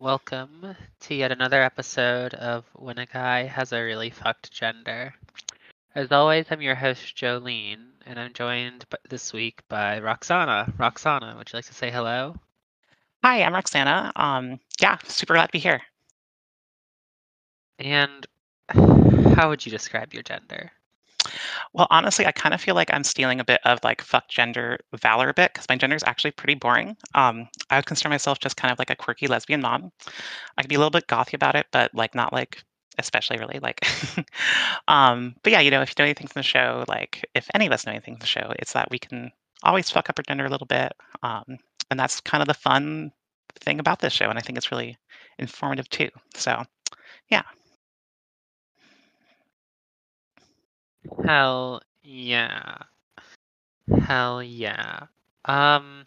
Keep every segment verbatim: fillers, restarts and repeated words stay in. Welcome to yet another episode of When a Guy Has a Really Fucked Gender. As always, I'm your host, Jolene, and I'm joined this week by Roxana. Roxana, would you like to say hello? Hi, I'm Roxana. Um, yeah, super glad to be here. And how would you describe your gender? Well, honestly, I kind of feel like I'm stealing a bit of like fuck gender valor a bit because my gender is actually pretty boring. Um, I would consider myself just kind of like a quirky lesbian mom. I could be a little bit gothy about it, but like not like especially really like. um, but yeah, you know, if you know anything from the show, like if any of us know anything from the show, it's that we can always fuck up our gender a little bit. Um, and that's kind of the fun thing about this show. And I think it's really informative too. So yeah. Hell yeah. Hell yeah. Um,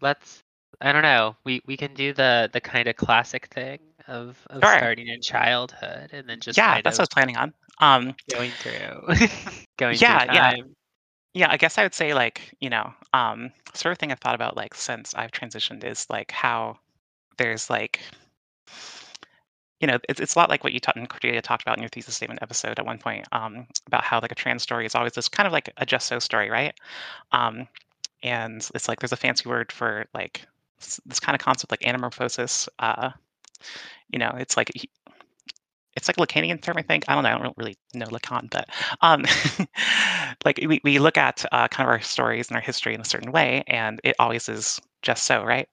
let's, I don't know, we, we can do the, the kind of classic thing of, of sure. starting in childhood and then just yeah, that's what I was planning on. Um, going through, going yeah, through time. Yeah. Yeah, I guess I would say like, you know, um, sort of thing I've thought about like since I've transitioned is like how there's like, you know, it's, it's a lot like what you taught and Cordelia talked about in your thesis statement episode at one point um, about how like a trans story is always this kind of like a just so story, right? Um, and it's like there's a fancy word for like this kind of concept like anamorphosis. Uh, you know, it's like it's like a Lacanian term, I think. I don't know. I don't really know Lacan, but um, like we we look at uh, kind of our stories and our history in a certain way, and it always is just so, right?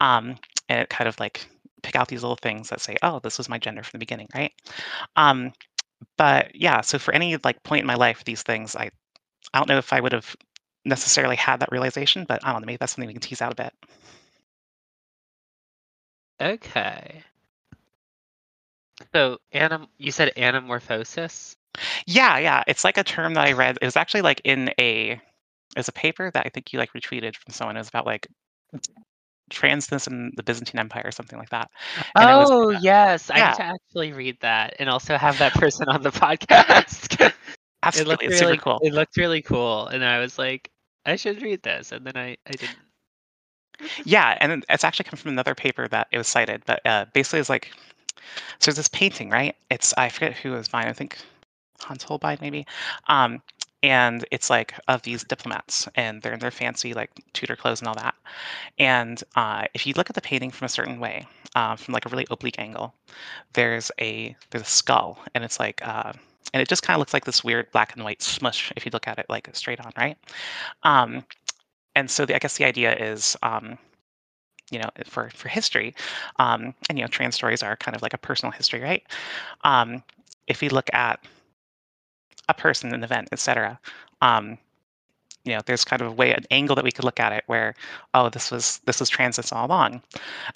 Um, and it kind of like pick out these little things that say, oh, this was my gender from the beginning, right? Um, but yeah, so for any like point in my life, these things, I, I don't know if I would have necessarily had that realization, but I don't know, maybe that's something we can tease out a bit. Okay. So anim- you said anamorphosis? Yeah, yeah. It's like a term that I read. It was actually like in a, it was a paper that I think you like retweeted from someone. It was about like transness in the Byzantine Empire or something like that. And oh, was, uh, yes. Yeah. I need to actually read that and also have that person on the podcast. Absolutely. It looked it's really, super cool. It looked really cool. And I was like, I should read this. And then I, I didn't. Yeah. And it's actually come from another paper that it was cited. But uh, basically it's like, so there's this painting, right? It's, I forget who it was mine. I think Hans Holbein maybe. Um, And it's like of these diplomats and they're in their fancy like Tudor clothes and all that. And uh, if you look at the painting from a certain way, uh, from like a really oblique angle, there's a there's a skull and it's like, uh, and it just kind of looks like this weird black and white smush if you look at it like straight on, right? Um, and so the, I guess the idea is, um, you know, for, for history, um, and you know, trans stories are kind of like a personal history, right? Um, if you look at a person, an event, et cetera. Um, you know, there's kind of a way, an angle that we could look at it where, oh, this was this was transness all along.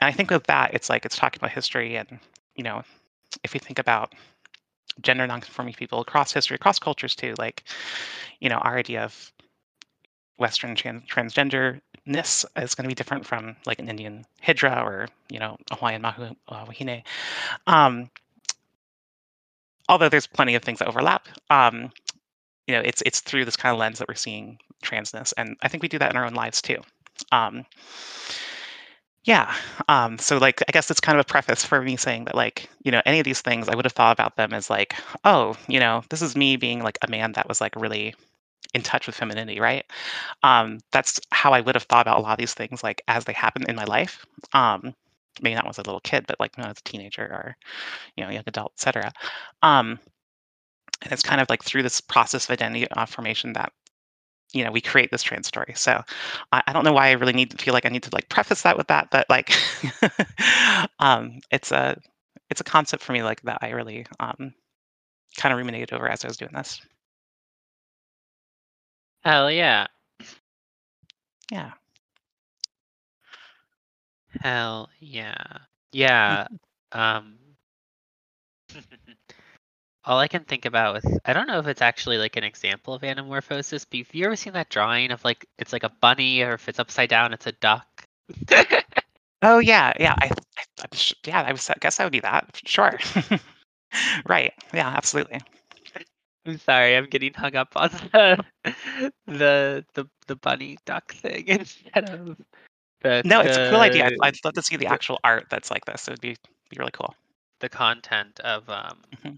And I think with that, it's like it's talking about history, and you know, if we think about gender nonconforming people across history, across cultures too, like, you know, our idea of Western trans- transgenderness is going to be different from like an Indian hijra or you know, a Hawaiian mahu uh, wahine. Um, Although there's plenty of things that overlap, um, you know, it's it's through this kind of lens that we're seeing transness, and I think we do that in our own lives too. Um, yeah, um, so like I guess it's kind of a preface for me saying that like you know any of these things I would have thought about them as like oh you know this is me being like a man that was like really in touch with femininity, right? Um, that's how I would have thought about a lot of these things like as they happen in my life. Um, Maybe not when I was a little kid, but like when I was a teenager or, you know, young adult, et cetera. Um, and it's kind of like through this process of identity uh, formation that, you know, we create this trans story. So I, I don't know why I really need to feel like I need to like preface that with that, but like, um, it's a it's a concept for me like that I really um, kind of ruminated over as I was doing this. Hell yeah. Yeah. Hell yeah. Yeah. Um, all I can think about with, I don't know if it's actually like an example of anamorphosis, but have you ever seen that drawing of like, it's like a bunny or if it's upside down, it's a duck? Oh yeah. Yeah. I, I, I yeah, I, was, I guess I would be that. Sure. Right. Yeah, absolutely. I'm sorry. I'm getting hung up on the, the, the, the bunny duck thing instead of That, no, it's uh, a cool idea. I'd, I'd love to see the actual art that's like this. It would be be really cool. The content of um, mm-hmm.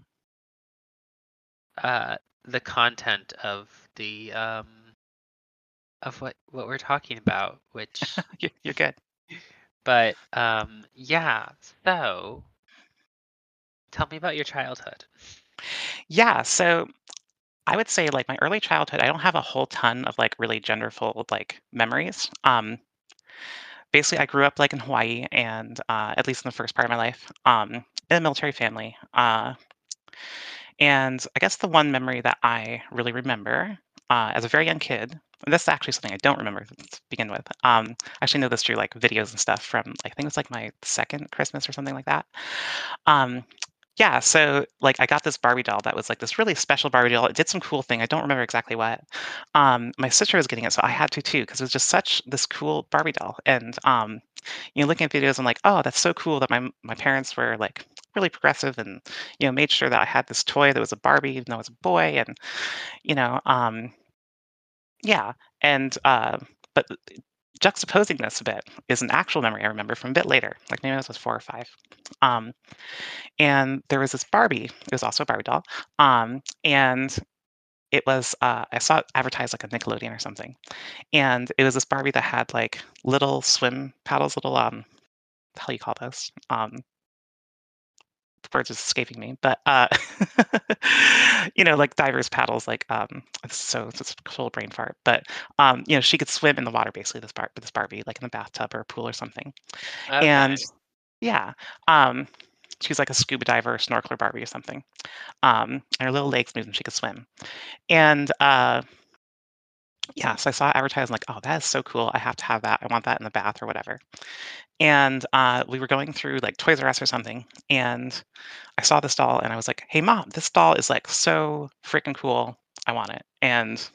uh, the content of the um, of what what we're talking about, which you're good. But um, yeah, so tell me about your childhood. Yeah, so I would say like my early childhood, I don't have a whole ton of like really genderful like memories. Um, basically, I grew up like in Hawaii, and uh, at least in the first part of my life, um, in a military family. Uh, and I guess the one memory that I really remember uh, as a very young kid, and this is actually something I don't remember to begin with. Um, I actually know this through like videos and stuff from, I think it was like my second Christmas or something like that. Um, Yeah, so like I got this Barbie doll that was like this really special Barbie doll. It did some cool thing. I don't remember exactly what. Um, my sister was getting it, so I had to too, because it was just such this cool Barbie doll. And um, you know, looking at videos, I'm like, oh, that's so cool that my my parents were like really progressive and you know made sure that I had this toy that was a Barbie, even though it was a boy. And you know, um, yeah, and uh, but. Juxtaposing this a bit is an actual memory I remember from a bit later, like maybe this was four or five. Um, and there was this Barbie, it was also a Barbie doll, um, and it was, uh, I saw it advertised like a Nickelodeon or something. And it was this Barbie that had like little swim paddles, little, um, what the hell do you call those? Um, the word's just escaping me, but uh, you know, like divers paddles, like um, it's so it's a cold brain fart. But um, you know, she could swim in the water, basically. This bar, this Barbie, like in the bathtub or a pool or something. Okay. And yeah, um, she was like a scuba diver, or snorkeler Barbie or something. Um, and her little legs moved, and she could swim. And uh, yeah, so I saw advertising, like, oh, that is so cool. I have to have that. I want that in the bath or whatever. And uh, we were going through like Toys R Us or something, and I saw this doll, and I was like, "Hey, mom, this doll is like so freaking cool. I want it." And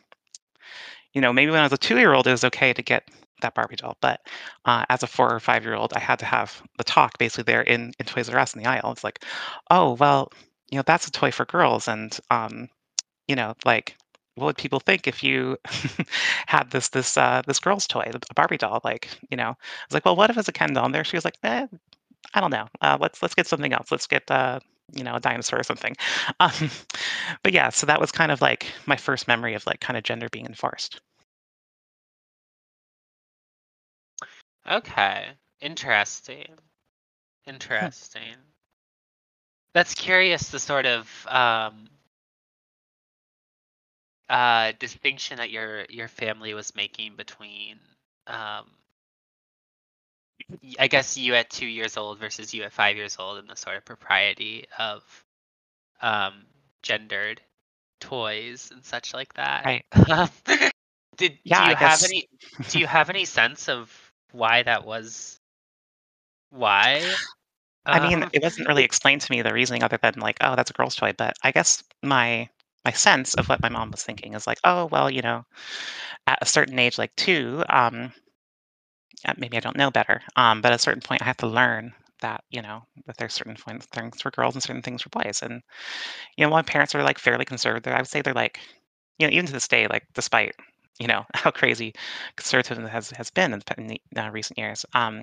you know, maybe when I was a two-year-old, it was okay to get that Barbie doll, but uh, as a four or five-year-old, I had to have the talk basically there in in Toys R Us in the aisle. It's like, "Oh, well, you know, that's a toy for girls, and um, you know, like, what would people think if you had this this uh, this girl's toy, a Barbie doll?" Like, you know, I was like, well, what if it's a Ken doll? And there she was like, eh, I don't know. Uh, let's let's get something else. Let's get uh, you know, a dinosaur or something. Um, but yeah, so that was kind of like my first memory of like kind of gender being enforced. Okay, interesting, interesting. That's curious. The sort of um... Uh, distinction that your your family was making between, um, I guess, you at two years old versus you at five years old, and the sort of propriety of um, gendered toys and such like that. Right. Did yeah, do you I have guess. any? Do you have any sense of why that was? Why? I um, mean, it wasn't really explained to me, the reasoning, other than like, oh, that's a girl's toy. But I guess my My sense of what my mom was thinking is like, oh, well, you know, at a certain age, like two, um, maybe I don't know better, um, but at a certain point, I have to learn that, you know, that there's certain things for girls and certain things for boys. And, you know, my parents are like fairly conservative. I would say they're like, you know, even to this day, like, despite, you know, how crazy conservatism has, has been in, in the uh, recent years, um,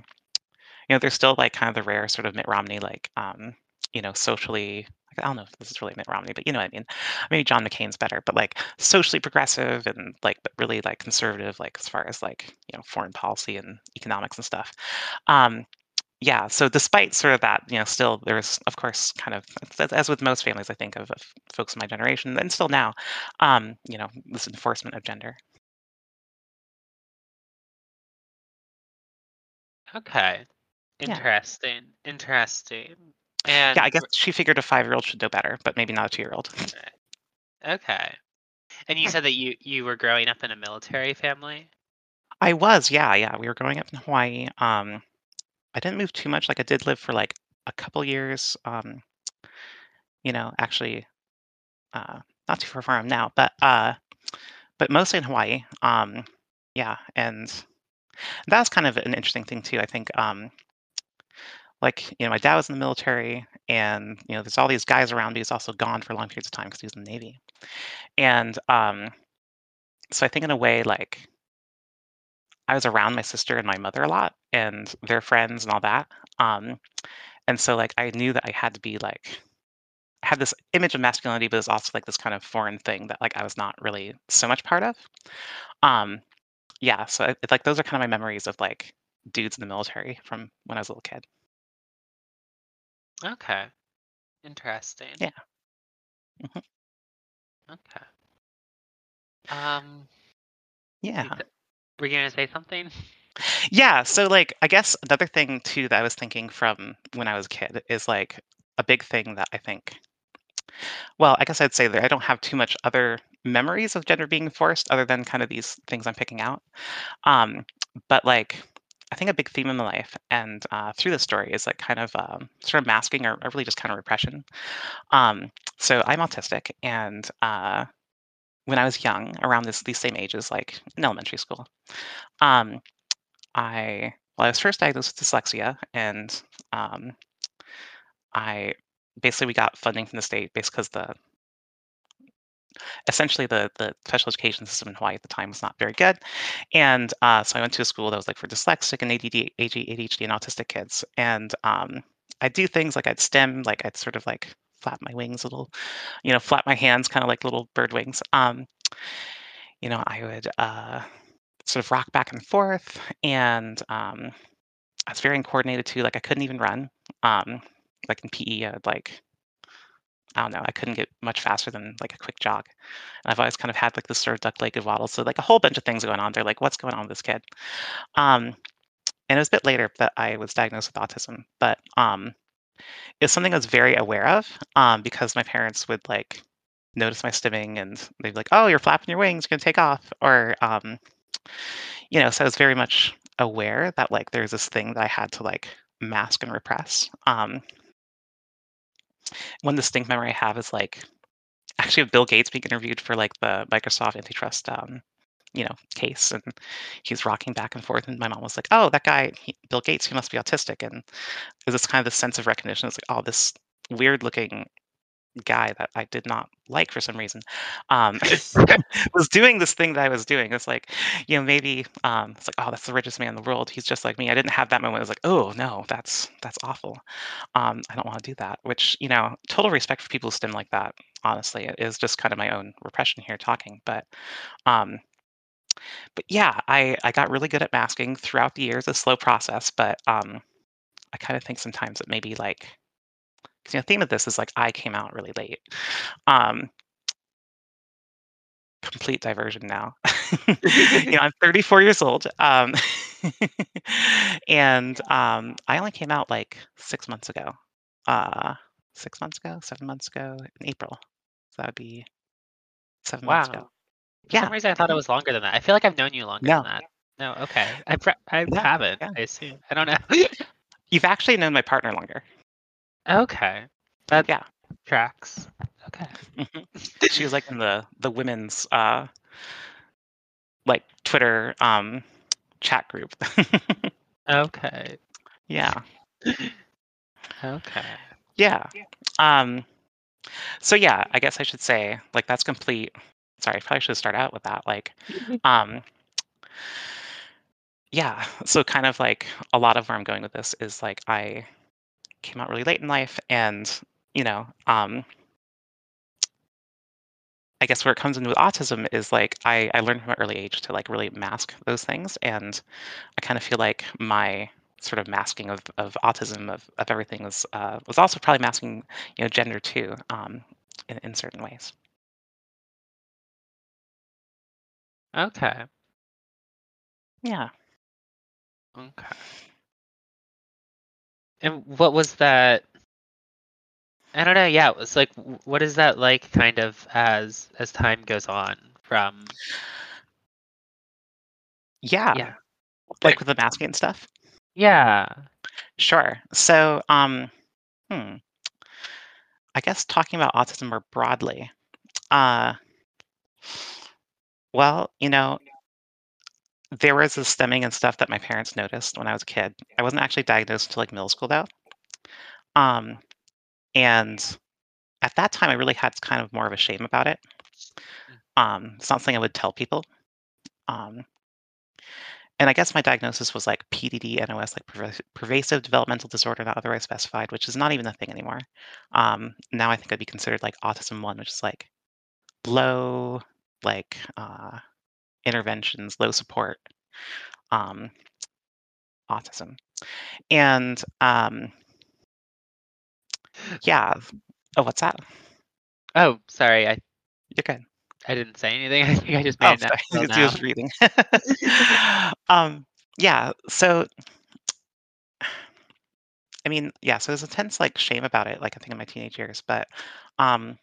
you know, they're still like kind of the rare sort of Mitt Romney, like, um, you know, socially, I don't know if this is really Mitt Romney, but you know what I mean. Maybe John McCain's better, but like socially progressive and like, but really like conservative, like as far as like, you know, foreign policy and economics and stuff. Um, yeah. So despite sort of that, you know, still there's, of course, kind of, as with most families, I think of, of folks in my generation and still now, um, you know, this enforcement of gender. Okay. Interesting. Yeah. Interesting. And yeah, I guess she figured a five-year-old should know better, but maybe not a two-year-old. Okay. And you said that you, you were growing up in a military family? I was, yeah, yeah. We were growing up in Hawaii. Um, I didn't move too much. Like, I did live for, like, a couple years, um, you know, actually uh, not too far from now, but uh, but mostly in Hawaii. Um, yeah, and that was kind of an interesting thing, too, I think. Um, Like, you know, my dad was in the military, and, you know, there's all these guys around me. He's also gone for long periods of time because he was in the Navy. And um, so I think in a way, like, I was around my sister and my mother a lot and their friends and all that. Um, and so like I knew that I had to be like, I had this image of masculinity, but it's also like this kind of foreign thing that like I was not really so much part of. Um, yeah, so it, it, like those are kind of my memories of like dudes in the military from when I was a little kid. Okay. Interesting. Yeah. Mm-hmm. Okay. Um. Yeah. Were you gonna say something? Yeah. So like, I guess another thing too that I was thinking from when I was a kid is like a big thing that I think. Well, I guess I'd say that I don't have too much other memories of gender being forced, other than kind of these things I'm picking out. Um, but like, I think a big theme in my life and uh, through this story is like kind of um, sort of masking or, or really just kind of repression. Um, so I'm autistic, and uh, when I was young, around this, these same ages, like in elementary school, um, I well, I was first diagnosed with dyslexia, and um, I basically we got funding from the state basically because the essentially the the special education system in Hawaii at the time was not very good, and uh, so I went to a school that was like for dyslexic and A D D, A D H D, and autistic kids. And um, I'd do things like I'd stem, like I'd sort of like flap my wings a little, you know, flap my hands, kind of like little bird wings. Um, you know, I would uh, sort of rock back and forth, and um, I was very uncoordinated too. Like I couldn't even run. Um, like in P E, I'd like. I don't know, I couldn't get much faster than like a quick jog. And I've always kind of had like this sort of duck-legged waddle. So like a whole bunch of things going on. They're like, what's going on with this kid? Um, and it was a bit later that I was diagnosed with autism, but um, it was something I was very aware of um, because my parents would like notice my stimming and they'd be like, oh, you're flapping your wings, you're gonna take off. Or, um, you know, so I was very much aware that like there's this thing that I had to like mask and repress. Um, One distinct memory I have is like actually of Bill Gates being interviewed for like the Microsoft antitrust, um, you know, case, and he's rocking back and forth. And my mom was like, "Oh, that guy, he, Bill Gates, he must be autistic." And there's this kind of this sense of recognition. It's like, "Oh, this weird-looking guy that I did not like for some reason um, was doing this thing that I was doing." It's like, you know, maybe um, it's like, "Oh, that's the richest man in the world. He's just like me." I didn't have that moment. I was like, "Oh no, that's that's awful. Um, I don't want to do that." Which, you know, total respect for people who stim like that. Honestly, it is just kind of my own repression here talking, but. Um, but yeah, I, I got really good at masking throughout the years. It's a slow process, but um, I kind of think sometimes it may be like, you know, theme of this is like I came out really late. Um, complete diversion now. You know, I'm thirty-four years old, um, and um, I only came out like six months ago. Uh, six months ago, seven months ago, in April. So that would be seven wow. months ago. For yeah. some reason, I thought it was longer than that. I feel like I've known you longer no. than that. No, okay. I pre- I yeah, haven't. Yeah. I assume. I don't know. You've actually known my partner longer. Okay. That yeah. tracks. Okay. Mm-hmm. She was like in the the women's uh like Twitter um chat group. Okay. Yeah. Okay. Yeah. Um so yeah, I guess I should say like that's complete. Sorry, I probably should start out with that. Like um yeah, so kind of like a lot of where I'm going with this is like I came out really late in life, and you know, um, I guess where it comes in with autism is like I, I learned from an early age to like really mask those things, and I kind of feel like my sort of masking of, of autism of, of everything was uh, was also probably masking, you know, gender too, um, in in certain ways. Okay. Yeah. Okay. And what was that? I don't know. Yeah, it was like, what is that like? Kind of as as time goes on from. Yeah. Yeah. Like with the masking and stuff. Yeah. Sure. So, um, hmm. I guess talking about autism more broadly. Uh. Well, you know. There was this stemming and stuff that my parents noticed when I was a kid. I wasn't actually diagnosed until like middle school though. Um, and at that time, I really had kind of more of a shame about it. Um, it's not something I would tell people. Um, And I guess my diagnosis was like P D D, N O S, like perv pervasive developmental disorder not otherwise specified, which is not even a thing anymore. Um, now I think I'd be considered like autism one, which is like low, like uh, interventions, low support, um, autism. And um, yeah. Oh, what's that? Oh, sorry. I You're good. I didn't say anything. I think I just made oh, it up. Just reading. um, yeah. So, I mean, yeah. So there's intense like shame about it, like I think in my teenage years, but um,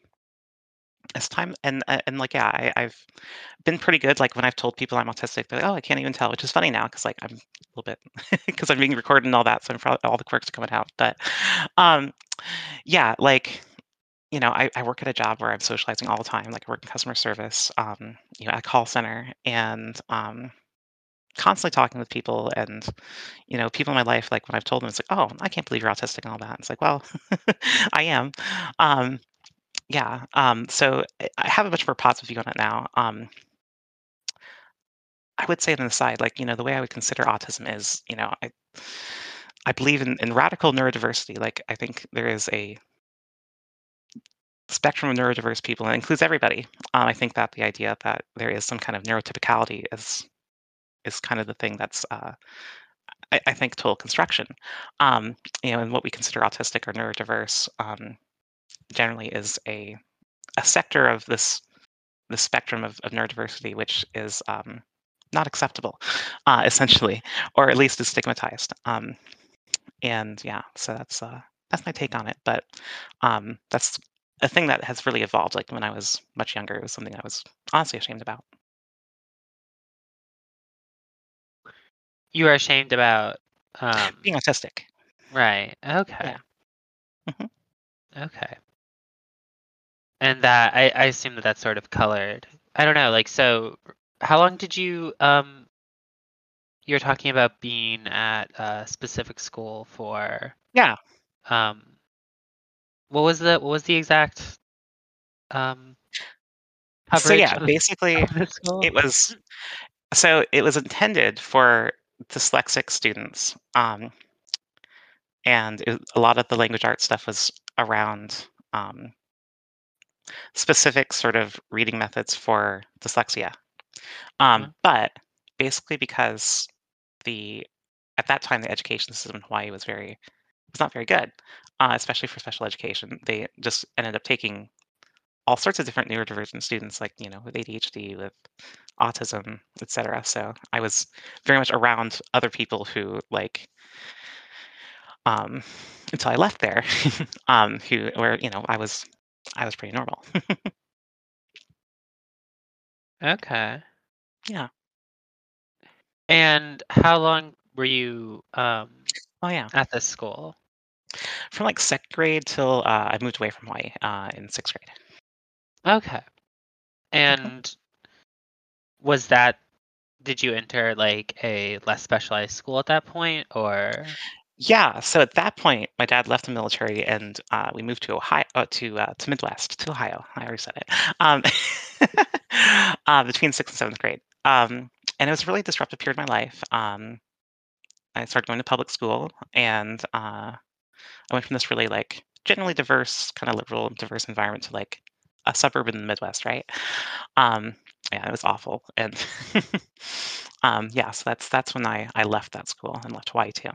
as time and and like yeah, I, I've been pretty good. Like when I've told people I'm autistic, they're like, "Oh, I can't even tell," which is funny now because like I'm a little bit because I'm being recorded and all that, so I'm probably all the quirks are coming out. But um, yeah, like. You know, I, I work at a job where I'm socializing all the time. Like I work in customer service, um, you know, at a call center, and um, constantly talking with people. And you know, people in my life, like when I've told them, it's like, "Oh, I can't believe you're autistic," and all that. It's like, well, I am. Um, yeah. Um, so I have a much more positive view on it now. Um, I would say on the side, like you know, the way I would consider autism is, you know, I I believe in, in radical neurodiversity. Like I think there is a spectrum of neurodiverse people, and includes everybody. Um, I think that the idea that there is some kind of neurotypicality is is kind of the thing that's, uh, I, I think, total construction. Um, you know, and what we consider autistic or neurodiverse um, generally is a a sector of this the spectrum of, of neurodiversity, which is um, not acceptable, uh, essentially, or at least is stigmatized. Um, and yeah, so that's uh, that's my take on it. But um, that's a thing that has really evolved. Like when I was much younger, it was something I was honestly ashamed about. You were ashamed about um, being autistic, right? Okay. Yeah. Mm-hmm. Okay. And that I, I assume that that's sort of colored. I don't know. Like, so how long did you? Um, you're talking about being at a specific school for. Yeah. Um. What was the what was the exact um, coverage? So yeah, of, basically of it was so it was intended for dyslexic students, um, and it, a lot of the language arts stuff was around um, specific sort of reading methods for dyslexia. Um, mm-hmm. But basically, because the at that time the education system in Hawaii was very was not very good. Uh, especially for special education, they just ended up taking all sorts of different neurodivergent students, like, you know, with A D H D, with autism, et cetera. So I was very much around other people who, like, um, until I left there, um, who were, you know, I was, I was pretty normal. Okay. Yeah. And how long were you um, oh, yeah. at this school? From like second grade till uh, I moved away from Hawaii uh, in sixth grade. Okay. And was that, did you enter like a less specialized school at that point, or? Yeah. So at that point, my dad left the military, and uh, we moved to Ohio, uh, to uh, to Midwest, to Ohio. I already said it. Um, uh, between sixth and seventh grade, um, and it was a really disruptive period of my life. Um, I started going to public school, and. Uh, I went from this really like generally diverse, kind of liberal, diverse environment to like a suburb in the Midwest, right? Um, yeah, it was awful, and um, yeah, so that's that's when I I left that school and left Hawaii too.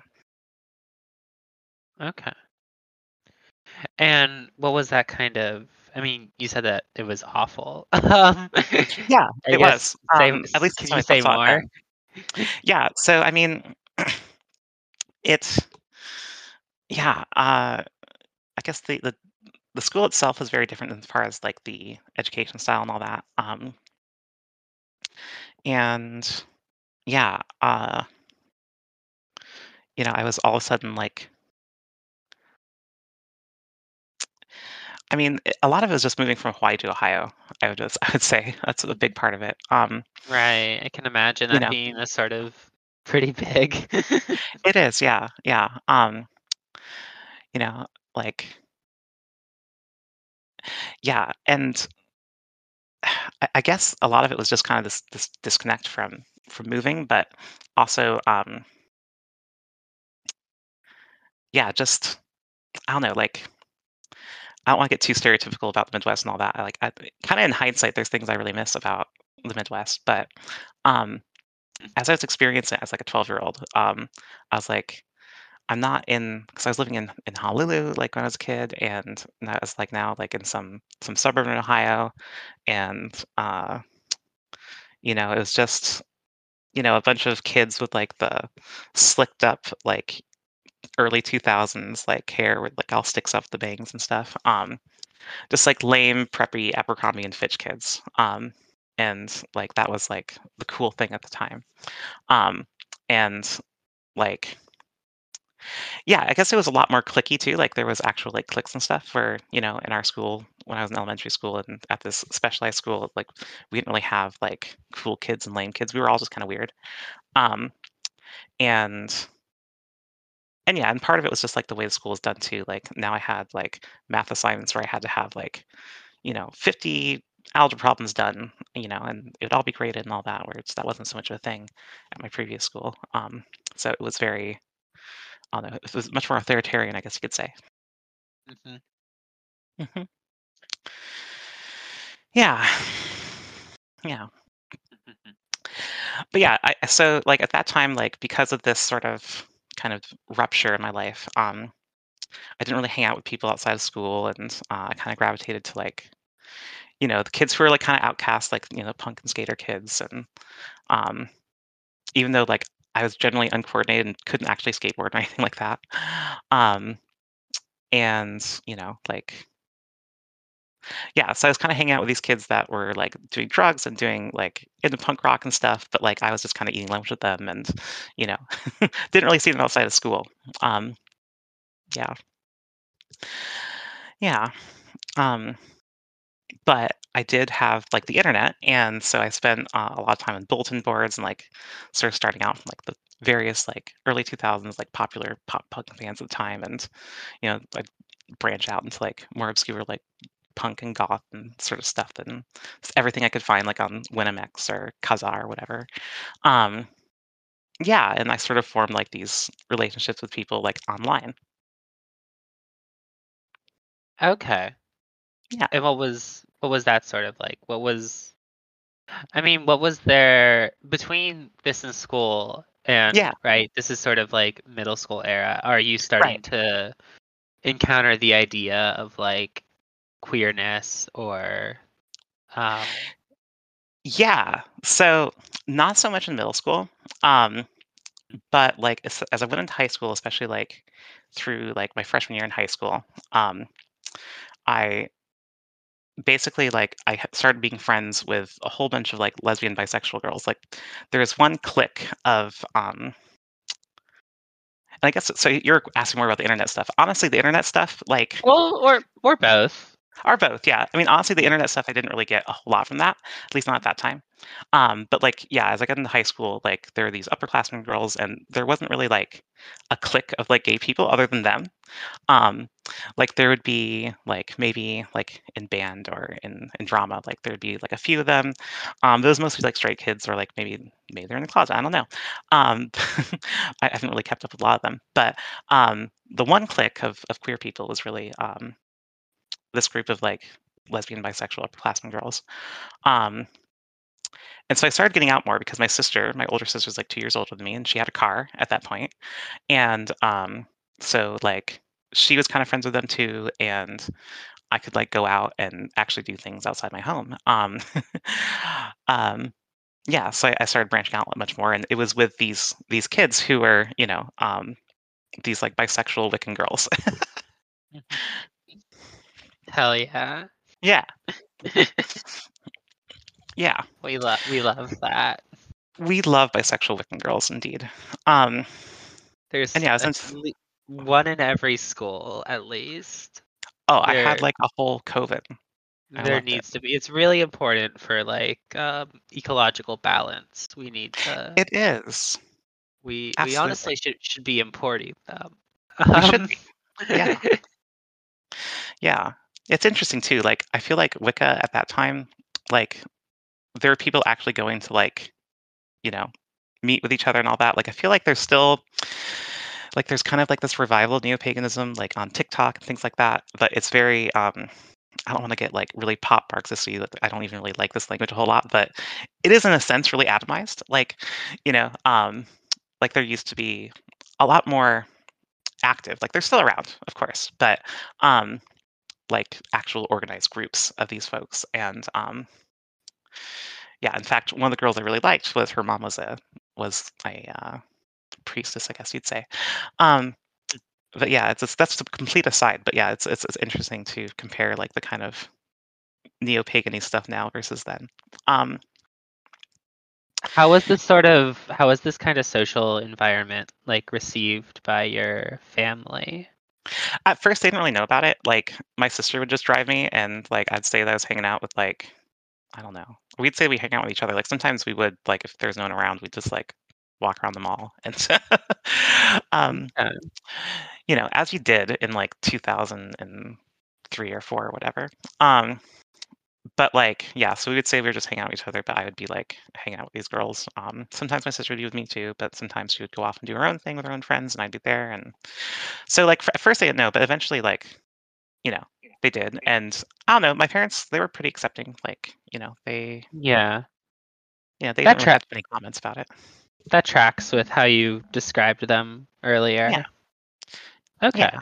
Okay. And what was that kind of? I mean, you said that it was awful. um, yeah, it was. Say, um, at least can you say more? Yeah. So I mean, it's. Yeah, uh, I guess the, the the school itself is very different as far as like the education style and all that. Um, and yeah, uh, you know, I was all of a sudden like, I mean, a lot of it was just moving from Hawaii to Ohio. I would just, I would say that's a big part of it. Um, right, I can imagine that know. being a sort of pretty big. It is, yeah, yeah. Um, you know, like, yeah. And I, I guess a lot of it was just kind of this, this disconnect from from moving, but also, um, yeah, just, I don't know, like, I don't want to get too stereotypical about the Midwest and all that. I like, kind of in hindsight, there's things I really miss about the Midwest, but um, as I was experiencing it as like a twelve year old, um, I was like, I'm not in, because I was living in, in Honolulu, like when I was a kid, and I was like now like in some some suburb in Ohio, and uh, you know, it was just, you know, a bunch of kids with like the slicked up like early two thousands like hair with like all sticks up the bangs and stuff, um, just like lame preppy Abercrombie and Fitch kids, um, and like that was like the cool thing at the time, um, and like. Yeah, I guess it was a lot more clicky too. Like there was actual like cliques and stuff where, you know, in our school when I was in elementary school and at this specialized school, like we didn't really have like cool kids and lame kids. We were all just kind of weird. Um and and yeah, and part of it was just like the way the school was done too. Like now I had like math assignments where I had to have like, you know, fifty algebra problems done, you know, and it would all be graded and all that, where it's that wasn't so much of a thing at my previous school. Um so it was very I don't know, it was much more authoritarian, I guess you could say. Mm-hmm. hmm Yeah, yeah. But yeah, I, so like at that time, like because of this sort of kind of rupture in my life, um, I didn't really hang out with people outside of school, and uh, I kind of gravitated to like, you know, the kids who were like kind of outcast, like you know, punk and skater kids, and um, even though like. I was generally uncoordinated and couldn't actually skateboard or anything like that. Um, and, you know, like, yeah, so I was kind of hanging out with these kids that were like doing drugs and doing like into punk rock and stuff, but like I was just kind of eating lunch with them and, you know, didn't really see them outside of school. Um, yeah. Yeah. Um, But I did have like the internet, and so I spent uh, a lot of time on bulletin boards and like sort of starting out from like the various like early two thousands like popular pop punk bands at the time, and you know I'd branch out into like more obscure like punk and goth and sort of stuff, and just everything I could find like on Winamax or Kazaa or whatever. Um, yeah, and I sort of formed like these relationships with people like online. Okay. Yeah. And what was what was that sort of like? What was I mean, what was there between this and school and Yeah. right, this is sort of like middle school era, are you starting Right. to encounter the idea of like queerness or um Yeah. So not so much in middle school. Um but like as, as I went into high school, especially like through like my freshman year in high school, um I basically like I ha- started being friends with a whole bunch of like lesbian bisexual girls. Like there was one clique of um and I guess so you're asking more about the internet stuff. Honestly, the internet stuff like Well or or both. Are both, yeah. I mean, honestly, the internet stuff I didn't really get a whole lot from that, at least not at that time. Um, but like, yeah, as I got into high school, like there were these upperclassmen girls, and there wasn't really like a clique of like gay people other than them. Um, like there would be like maybe like in band or in, in drama, like there'd be like a few of them. Um, those mostly like straight kids, or like maybe maybe they're in the closet. I don't know. Um, I haven't really kept up with a lot of them, but um, the one clique of of queer people was really. Um, this group of like lesbian, bisexual, upperclassmen girls. Um, and so I started getting out more because my sister, my older sister was like two years older than me, and she had a car at that point. And um, so like she was kind of friends with them too. And I could like go out and actually do things outside my home. Um, um, yeah, so I, I started branching out much more. And it was with these these kids who were, you know, um, these like bisexual Wiccan girls. Hell yeah. Yeah. Yeah. We love we love that. We love bisexual Wiccan girls indeed. Um There's and yeah, since... le- one in every school at least. Oh, there, I had like a whole coven. I there needs it. to be. It's really important for like um, ecological balance. We need to It is. We Absolutely. we honestly should should be importing them. We um, should be. Yeah. Yeah. It's interesting too. Like, I feel like Wicca at that time, like, there are people actually going to like, you know, meet with each other and all that. Like, I feel like there's still, like, there's kind of like this revival of neo-paganism, like on TikTok and things like that. But it's very, um, I don't want to get like really pop Marxist-y. I don't even really like this language a whole lot, but it is in a sense really atomized. Like, you know, um, like there used to be a lot more active, like they're still around, of course, but um, like actual organized groups of these folks. And um, yeah, in fact, one of the girls I really liked was her mom was a, was a uh, priestess, I guess you'd say. Um, But yeah, it's, it's that's a complete aside. But yeah, it's it's it's interesting to compare like the kind of neo-pagan-y stuff now versus then. Um, how was this sort of how was this kind of social environment like received by your family? At first, they didn't really know about it. Like my sister would just drive me, and like I'd say that I was hanging out with like I don't know. We'd say we hang out with each other. Like sometimes we would like if there's no one around, we'd just like walk around the mall and um, um you know, as you did in like two thousand three or four or whatever. Um but like yeah, so we would say we were just hanging out with each other, but I would be like hanging out with these girls. Um sometimes my sister would be with me too, but sometimes she would go off and do her own thing with her own friends and I'd be there. And so like at first they didn't know, but eventually like, you know, they did. And I don't know, my parents, they were pretty accepting. Like, you know, they yeah. Yeah, they that didn't really have any comments about it. That tracks with how you described them earlier. Yeah. Okay. Yeah.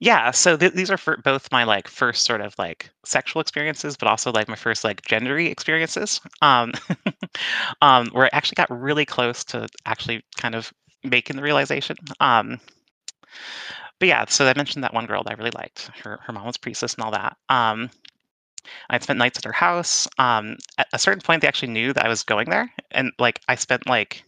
yeah so th these are for both my like first sort of like sexual experiences, but also like my first like gendery experiences, um, um, where I actually got really close to actually kind of making the realization. Um, but yeah, so I mentioned that one girl that I really liked. Her her mom was priestess and all that. Um, I'd spent nights at her house. Um, at a certain point, they actually knew that I was going there. And like, I spent like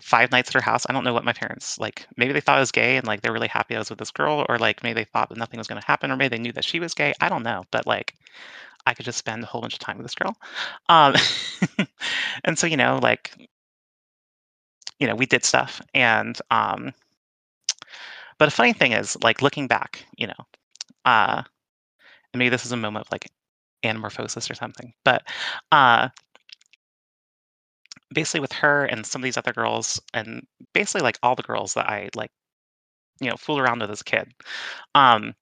five nights at her house. I don't know what my parents, like, maybe they thought I was gay and like, they're really happy I was with this girl, or like, maybe they thought that nothing was going to happen, or maybe they knew that she was gay. I don't know. But like, I could just spend a whole bunch of time with this girl. Um, and so, you know, like, you know, we did stuff. And, um, but a funny thing is like looking back, you know, uh, maybe this is a moment of like anamorphosis or something, but uh, basically with her and some of these other girls, and basically like all the girls that I like, you know, fooled around with as a kid, um,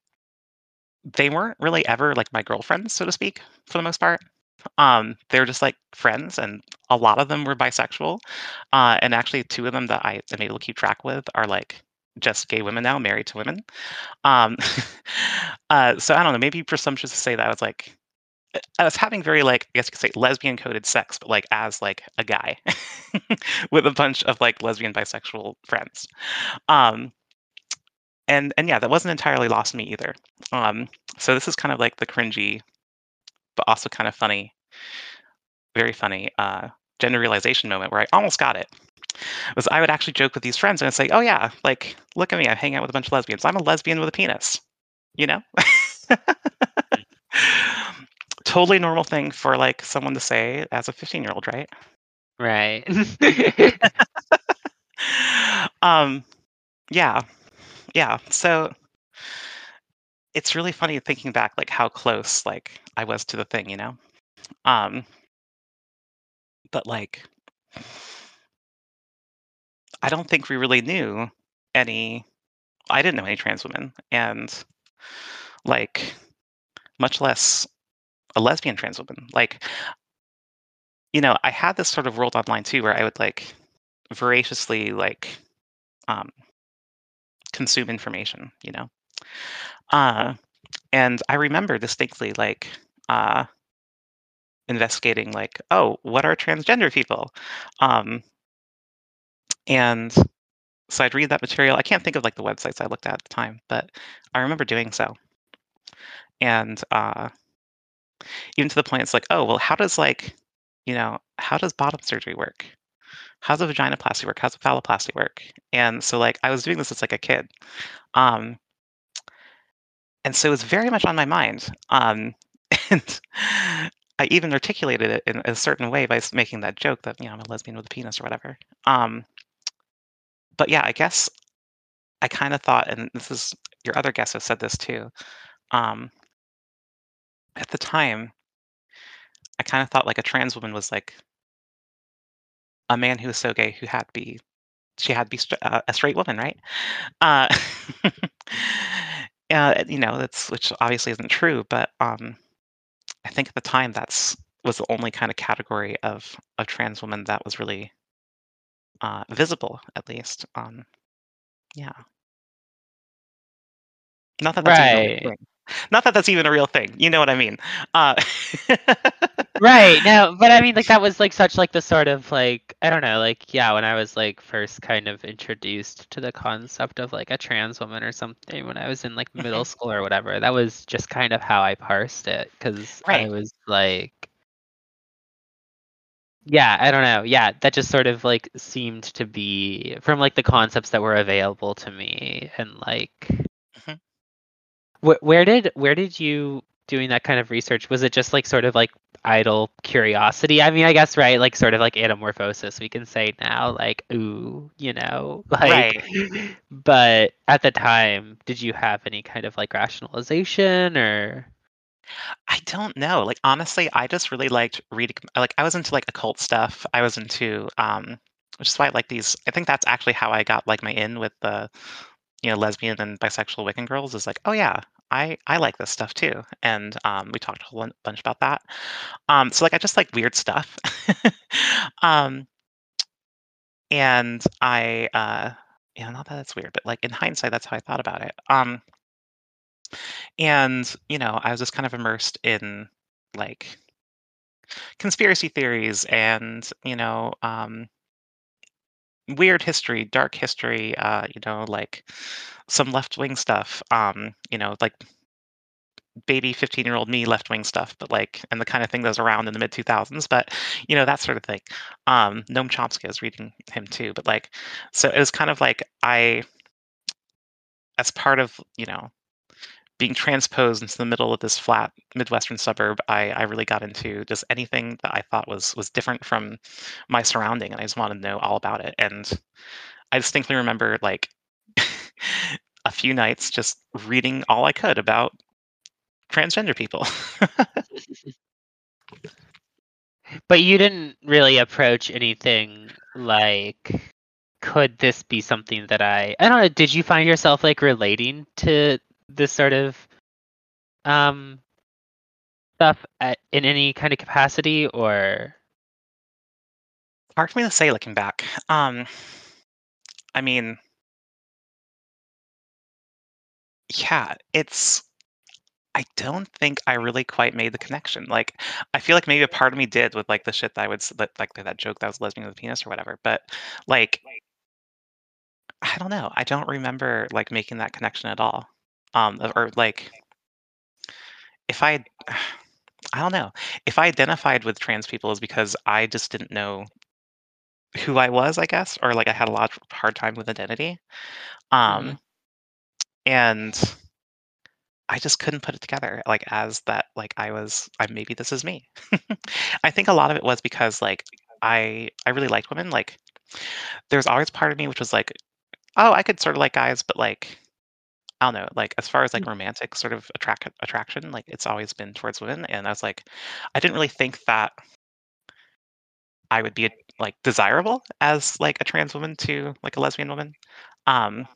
they weren't really ever like my girlfriends, so to speak, for the most part. Um, they were just like friends, and a lot of them were bisexual. Uh, and actually two of them that I am able to keep track with are like just gay women now, married to women. Um, uh, so I don't know, maybe presumptuous to say that I was like, I was having very like, I guess you could say lesbian coded sex, but like as like a guy with a bunch of like lesbian bisexual friends. Um, and, and yeah, that wasn't entirely lost on me either. Um, so this is kind of like the cringy, but also kind of funny, very funny uh, gender realization moment where I almost got it. Was I would actually joke with these friends and I'd say, oh yeah, like, look at me, I'm hanging out with a bunch of lesbians. I'm a lesbian with a penis, you know? Totally normal thing for like someone to say as a fifteen year old, right? Right. um, yeah, yeah. So it's really funny thinking back, like how close like I was to the thing, you know? Um, but like, I don't think we really knew any, I didn't know any trans women, and like much less a lesbian trans woman. Like, you know, I had this sort of world online too, where I would like voraciously like um, consume information, you know? Uh, and I remember distinctly like uh, investigating like, oh, what are transgender people? Um, And so I'd read that material. I can't think of like the websites I looked at at the time, but I remember doing so. And uh, even to the point, it's like, oh, well, how does like, you know, how does bottom surgery work? How does vaginoplasty work? How does phalloplasty work? And so like, I was doing this as like a kid. Um, and so it was very much on my mind. Um, and I even articulated it in a certain way by making that joke that, you know, I'm a lesbian with a penis or whatever. Um, But yeah, I guess I kind of thought, and this is your other guests have said this too. Um, at the time, I kind of thought like a trans woman was like a man who was so gay who had to be, she had to be st- uh, a straight woman, right? Uh, uh, you know, that's, which obviously isn't true, but um, I think at the time that's was the only kind of category of a trans woman that was really uh, visible, at least. Um, yeah. Not that that's right. Even a real thing. Not that that's even a real thing. You know what I mean? Uh, right. No, but I mean, like that was like such like the sort of like, I don't know, like, yeah, when I was like first kind of introduced to the concept of like a trans woman or something, when I was in like middle school or whatever, that was just kind of how I parsed it. Cause right. I was like, yeah, I don't know. Yeah, that just sort of like seemed to be from like the concepts that were available to me and like, Where did where did you, doing that kind of research, was it just like sort of like idle curiosity? I mean, I guess, right, like sort of like anamorphosis, we can say now, like, ooh, you know, like, right. But at the time, did you have any kind of like rationalization or? I don't know. Like, honestly, I just really liked reading, like I was into like occult stuff. I was into, um, which is why I like these, I think that's actually how I got like my in with the, you know, lesbian and bisexual Wiccan girls is like, oh yeah, I, I like this stuff too. And um, we talked a whole bunch about that. Um, so like, I just like weird stuff. um, and I, uh, yeah, not that it's weird, but like in hindsight, that's how I thought about it. Um, and, you know, I was just kind of immersed in like conspiracy theories and, you know, um, weird history, dark history, uh, you know, like some left-wing stuff, um, you know, like baby fifteen-year-old me left-wing stuff, but like, and the kind of thing that was around in the mid two thousands, but, you know, that sort of thing. Um, Noam Chomsky, I was reading him too, but like, so it was kind of like I, as part of, you know, being transposed into the middle of this flat Midwestern suburb, I, I really got into just anything that I thought was was different from my surrounding, and I just wanted to know all about it. And I distinctly remember like a few nights just reading all I could about transgender people. But you didn't really approach anything like, could this be something that I, I don't know, did you find yourself like relating to this sort of um, stuff at, in any kind of capacity, or hard for me to say looking back. Um, I mean, yeah, it's. I don't think I really quite made the connection. Like, I feel like maybe a part of me did with like the shit that I would that, like that joke that was lesbian with a penis or whatever. But like, I don't know. I don't remember like making that connection at all. Um, or like, if I, I don't know, if I identified with trans people is because I just didn't know who I was, I guess, or like I had a lot of hard time with identity, um, mm-hmm. and I just couldn't put it together, like as that, like I was, I maybe this is me. I think a lot of it was because like I, I really liked women. Like, there's always part of me which was like, oh, I could sort of like guys, but like. I don't know, like as far as like romantic sort of attract attraction, like it's always been towards women. And I was like, I didn't really think that I would be like desirable as like a trans woman to like a lesbian woman. Um,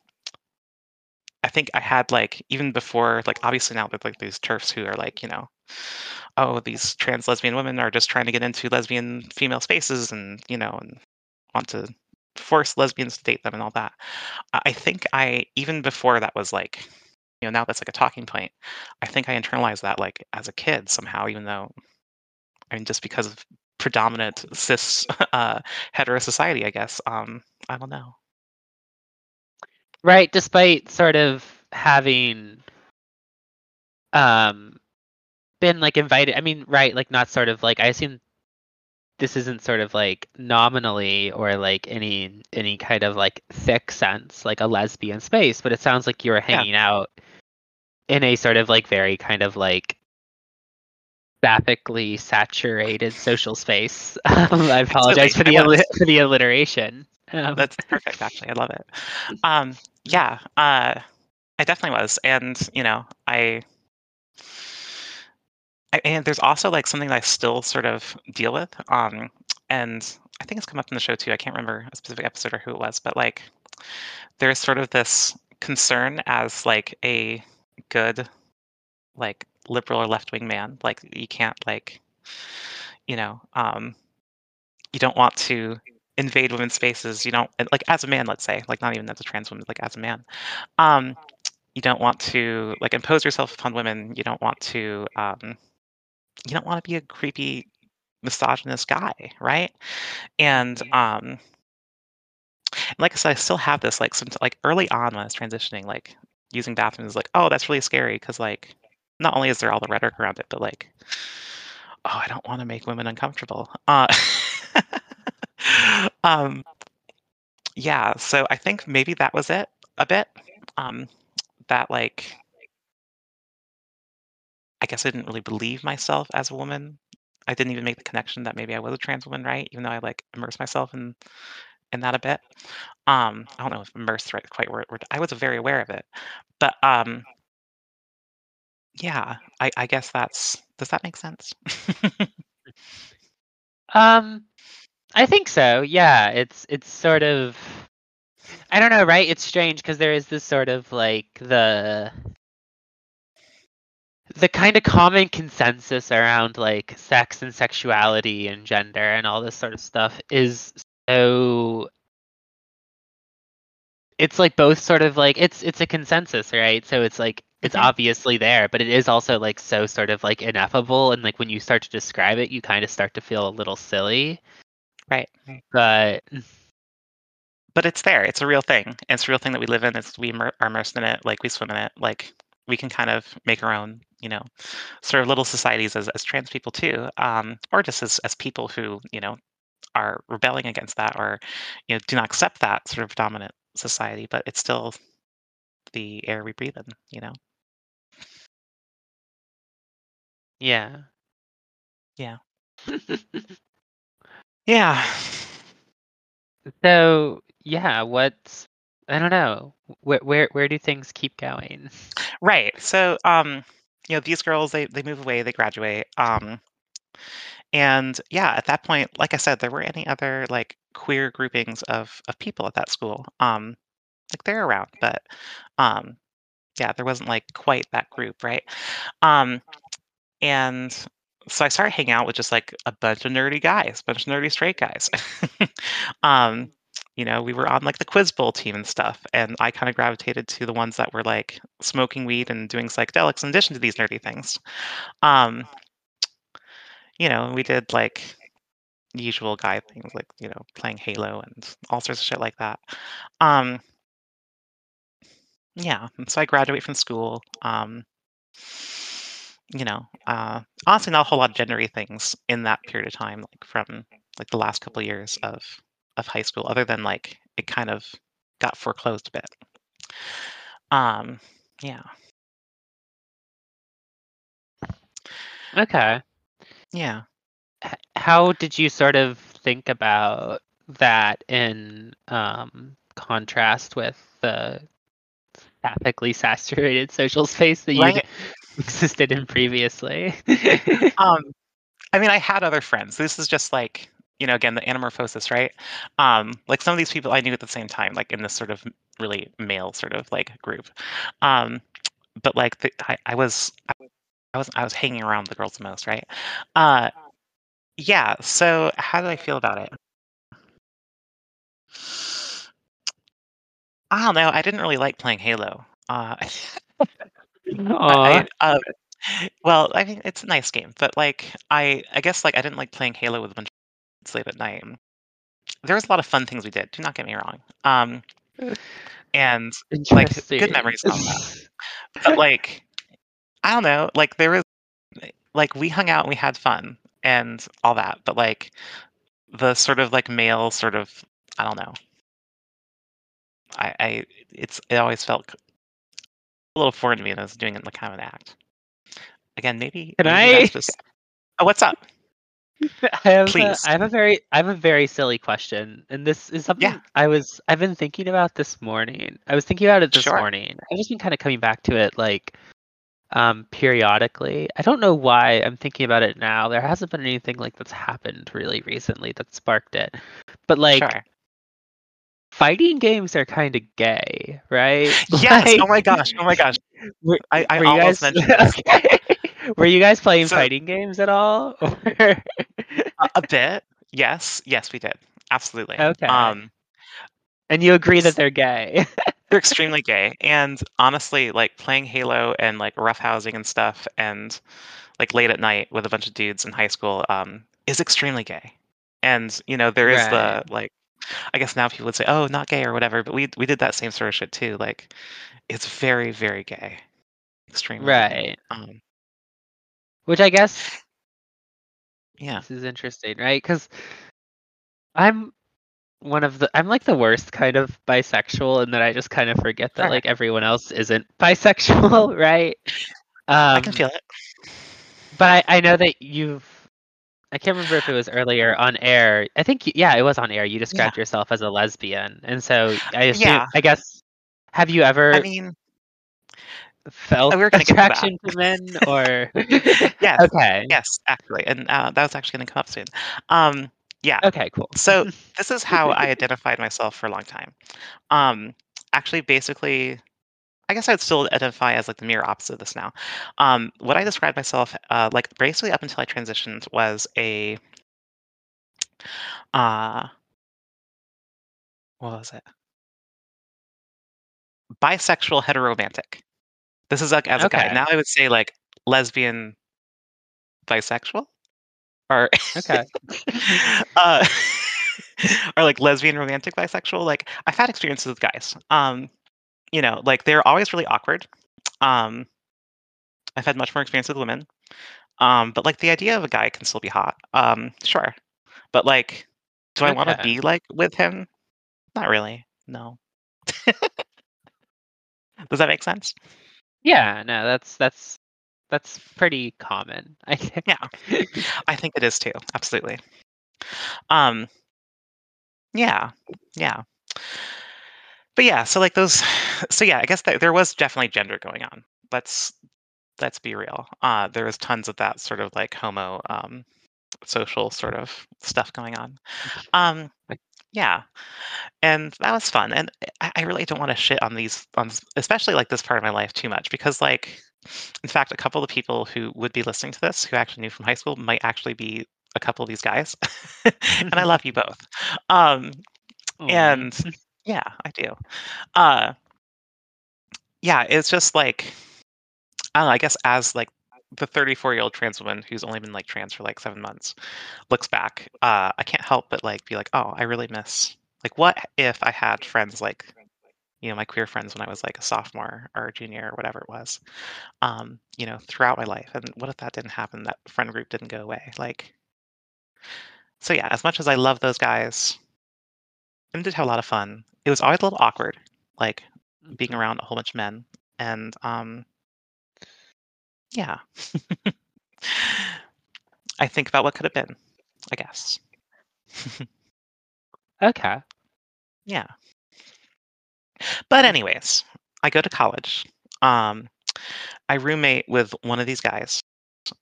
I think I had like, even before, like obviously now there's like these TERFs who are like, you know, oh, these trans lesbian women are just trying to get into lesbian female spaces and, you know, and want to force lesbians to date them and all that. I think I, even before that was like, you know, now that's like a talking point, I think I internalized that like as a kid somehow, even though, I mean, just because of predominant cis uh, hetero society, I guess, um, I don't know. Right, despite sort of having um, been like invited, I mean, right, like not sort of like, I assume this isn't sort of like nominally or like any any kind of like thick sense, like a lesbian space, but it sounds like you were hanging yeah. out in a sort of like very kind of like graphically saturated social space. Um, I apologize for the alli- for the alliteration. Um. That's perfect, actually. I love it. Um, yeah, uh, I definitely was, and you know, I. And there's also like something that I still sort of deal with. Um, and I think it's come up in the show too. I can't remember a specific episode or who it was, but like there's sort of this concern as like a good, like liberal or left-wing man. Like you can't like, you know, um, you don't want to invade women's spaces. You don't, like as a man, let's say, like not even as a trans woman, like as a man. Um, you don't want to like impose yourself upon women. You don't want to, um, you don't want to be a creepy misogynist guy, right? And um, like I said, I still have this like some like early on when I was transitioning, like using bathrooms, like oh, that's really scary because like not only is there all the rhetoric around it, but like oh, I don't want to make women uncomfortable. Uh, um, yeah, so I think maybe that was it a bit. Um, that like. I guess I didn't really believe myself as a woman. I didn't even make the connection that maybe I was a trans woman, right? Even though I like immersed myself in in that a bit. Um, I don't know if immersed right quite where I was very aware of it, but um, yeah, I, I guess that's. Does that make sense? um, I think so. Yeah, it's it's sort of. I don't know, right? It's strange because there is this sort of like the. the kind of common consensus around like sex and sexuality and gender and all this sort of stuff is so it's like both sort of like it's it's a consensus, right? So it's like it's mm-hmm. obviously there, but it is also like so sort of like ineffable, and like when you start to describe it, you kind of start to feel a little silly, right? But but it's there. It's a real thing. And it's a real thing that we live in. It's we are immersed in it, like we swim in it, like. We can kind of make our own, you know, sort of little societies as, as trans people too, um, or just as, as people who, you know, are rebelling against that or, you know, do not accept that sort of dominant society, but it's still the air we breathe in, you know? Yeah. Yeah. yeah. So, yeah, what's, I don't know. Where where where do things keep going? Right. So, um, you know, these girls they they move away, they graduate, um, and yeah, at that point, like I said, there were any other like queer groupings of of people at that school. Um, like they're around, but um, yeah, there wasn't like quite that group, right? Um, and so I started hanging out with just like a bunch of nerdy guys, a bunch of nerdy straight guys. um. You know, we were on like the quiz bowl team and stuff, and I kind of gravitated to the ones that were like smoking weed and doing psychedelics in addition to these nerdy things. Um, you know, we did like usual guy things like, you know, playing Halo and all sorts of shit like that. Um, yeah, and so I graduate from school. Um, you know, uh, honestly, not a whole lot of gender-y things in that period of time, like from like the last couple of years of of high school, other than like it kind of got foreclosed a bit. Um, yeah. Okay. Yeah. How did you sort of think about that in um, contrast with the ethically saturated social space that you right. existed in previously? um, I mean, I had other friends. This is just like, you know, again, the anamorphosis, right? Um, like some of these people I knew at the same time, like in this sort of really male sort of like group. Um, but like the, I, I was, I was, I was hanging around the girls the most, right? Uh, yeah. So how did I feel about it? I don't know. I didn't really like playing Halo. Uh, I, um, well, I mean, it's a nice game, but like, I, I guess like I didn't like playing Halo with a bunch of late at night. There was a lot of fun things we did, do not get me wrong, um and like good memories and all that. But like I don't know, like there was like we hung out and we had fun and all that, but like the sort of like male sort of I don't know I, I it's it always felt a little foreign to me, and I was doing it in like kind of an act again maybe, Can maybe I... that's just oh what's up I have, Please. A, I have a very, I have a very silly question, and this is something yeah. I was, I've been thinking about this morning. I was thinking about it this sure. morning. I've just been kind of coming back to it, like, um, periodically. I don't know why I'm thinking about it now. There hasn't been anything like that's happened really recently that sparked it. But like, sure. Fighting games are kind of gay, right? Yes. Like, oh my gosh. Oh my gosh. Were, I, I were almost guys, mentioned this. Okay. Were you guys playing so, fighting games at all? a, a bit. Yes. Yes, we did. Absolutely. Okay. Um, and you agree that they're gay. They're extremely gay. And honestly, like playing Halo and like roughhousing and stuff and like late at night with a bunch of dudes in high school um, is extremely gay. And, you know, there is right. the like, I guess now people would say, oh, not gay or whatever. But we we did that same sort of shit, too. Like, it's very, very gay. Extremely. Right. Um, Which I guess. Yeah. This is interesting, right? Because I'm. One of the I'm like the worst kind of bisexual, and then I just kind of forget that like everyone else isn't bisexual, right? Um, I can feel it. But I, I know that you've I can't remember if it was earlier on air. I think you, yeah, it was on air. You described yeah. yourself as a lesbian, and so I assume, yeah. I guess have you ever? I mean, felt we attraction to, to men, or yes, okay, yes, actually, and uh, that was actually going to come up soon. Um. Yeah. Okay, cool. So this is how I identified myself for a long time. Um, actually, basically, I guess I would still identify as like the mirror opposite of this now. Um, what I described myself, uh, like basically up until I transitioned, was a, uh, what was it? Bisexual heteromantic. This is like as okay. a guy. Now I would say like lesbian bisexual. Or okay, uh, or like lesbian romantic bisexual. Like I've had experiences with guys. Um, you know, like they're always really awkward. Um, I've had much more experience with women. Um, but like the idea of a guy can still be hot. Um, sure, but like, do okay. I want to be like with him? Not really. No. Does that make sense? Yeah. No. That's that's. That's pretty common, I think. Yeah, I think it is too. Absolutely. Um. Yeah, yeah. But yeah, so like those. So yeah, I guess that there was definitely gender going on. Let's let's be real. Uh, there was tons of that sort of like homo, um, social sort of stuff going on. Um. Yeah, and that was fun. And I, I really don't want to shit on these, on especially like this part of my life too much because like. In fact, a couple of the people who would be listening to this, who actually knew from high school, might actually be a couple of these guys. And I love you both. Um, oh. And yeah, I do. Uh, yeah, it's just like, I don't know, I guess as like the thirty-four-year-old trans woman who's only been like trans for like seven months looks back, uh, I can't help but like be like, oh, I really miss, like what if I had friends like you know, my queer friends when I was like a sophomore or a junior or whatever it was, um, you know, throughout my life. And what if that didn't happen? That friend group didn't go away. Like, so yeah, as much as I love those guys and did have a lot of fun, it was always a little awkward, like being around a whole bunch of men. And um, yeah, I think about what could have been, I guess. Okay. Yeah. But anyways, I go to college. Um, I roommate with one of these guys.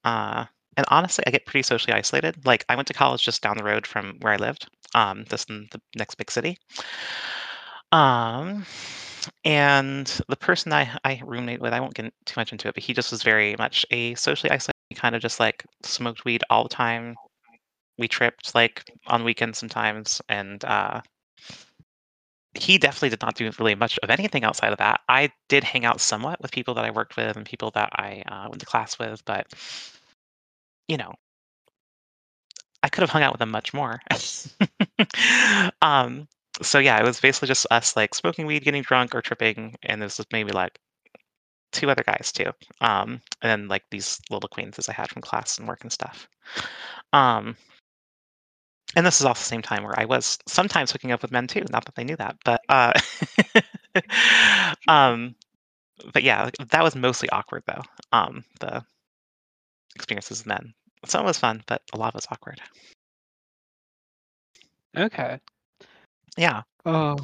Uh, and honestly, I get pretty socially isolated. Like, I went to college just down the road from where I lived, um, just in the next big city. Um, and the person I, I roommate with, I won't get too much into it, but he just was very much a socially isolated, kind of just like smoked weed all the time. We tripped like on weekends sometimes. And, uh, he definitely did not do really much of anything outside of that. I did hang out somewhat with people that I worked with and people that I uh, went to class with, but, you know, I could have hung out with them much more. um, so, yeah, it was basically just us, like, smoking weed, getting drunk, or tripping, and there was maybe, like, two other guys, too. Um, and then, like, these little acquaintances I had from class and work and stuff. Um And this is also the same time where I was sometimes hooking up with men too. Not that they knew that, but uh, um, but yeah, that was mostly awkward though. Um, the experiences with men. Some of it was fun, but a lot of it was awkward. Okay. Yeah. Oh.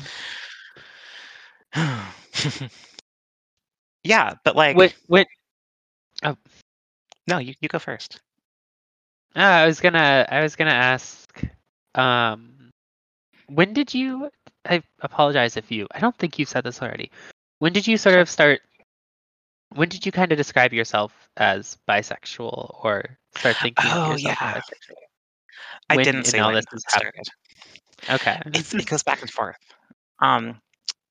Yeah, but like. Wait, wait. Oh, no, you, you go first. Uh, I was gonna I was gonna ask, um, when did you? I apologize if you. I don't think you've said this already. When did you sort of start? When did you kind of describe yourself as bisexual or start thinking oh, of yourself yeah. as bisexual? I when didn't say all this started. Okay, it's, it goes back and forth. Um,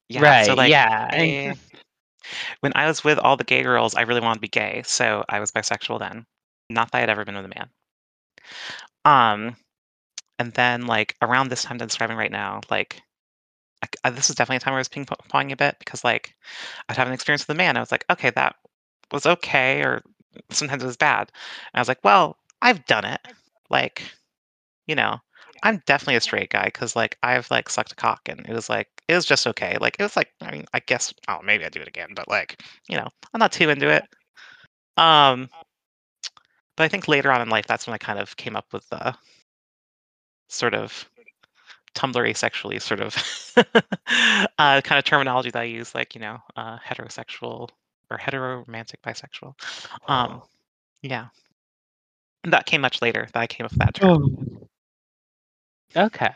yeah, right. So like, yeah. I, when I was with all the gay girls, I really wanted to be gay, so I was bisexual then. Not that I'd ever been with a man. Um, and then like around this time that I'm describing right now, like I, I, this is definitely a time where I was ping ponging a bit because like I'd have an experience with a man. I was like, okay, that was okay, or sometimes it was bad. And I was like, well, I've done it. Like, you know, I'm definitely a straight guy because like I've like sucked a cock and it was like it was just okay. Like it was like I mean I guess oh maybe I do it again, but like you know I'm not too into it. Um. But I think later on in life, that's when I kind of came up with the sort of Tumblr asexually sort of uh, kind of terminology that I use, like, you know, uh, heterosexual or heteroromantic bisexual. Um, yeah. And that came much later that I came up with that term. Oh. Okay.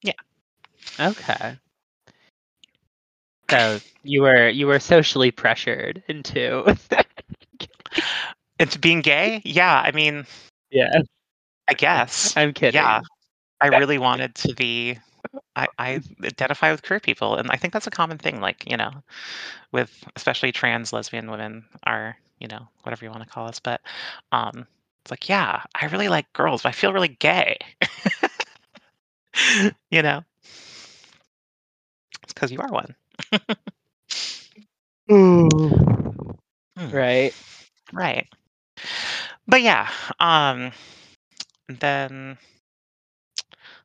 Yeah. Okay. So you were you were socially pressured into... Into being gay? Yeah, I mean... Yeah. I guess. I'm kidding. Yeah. I really wanted to be... I, I identify with queer people, and I think that's a common thing, like, you know, with especially trans lesbian women are, you know, whatever you want to call us, but um, it's like, yeah, I really like girls, but I feel really gay. You know? It's because you are one. mm. Right. Right. But yeah, um, then,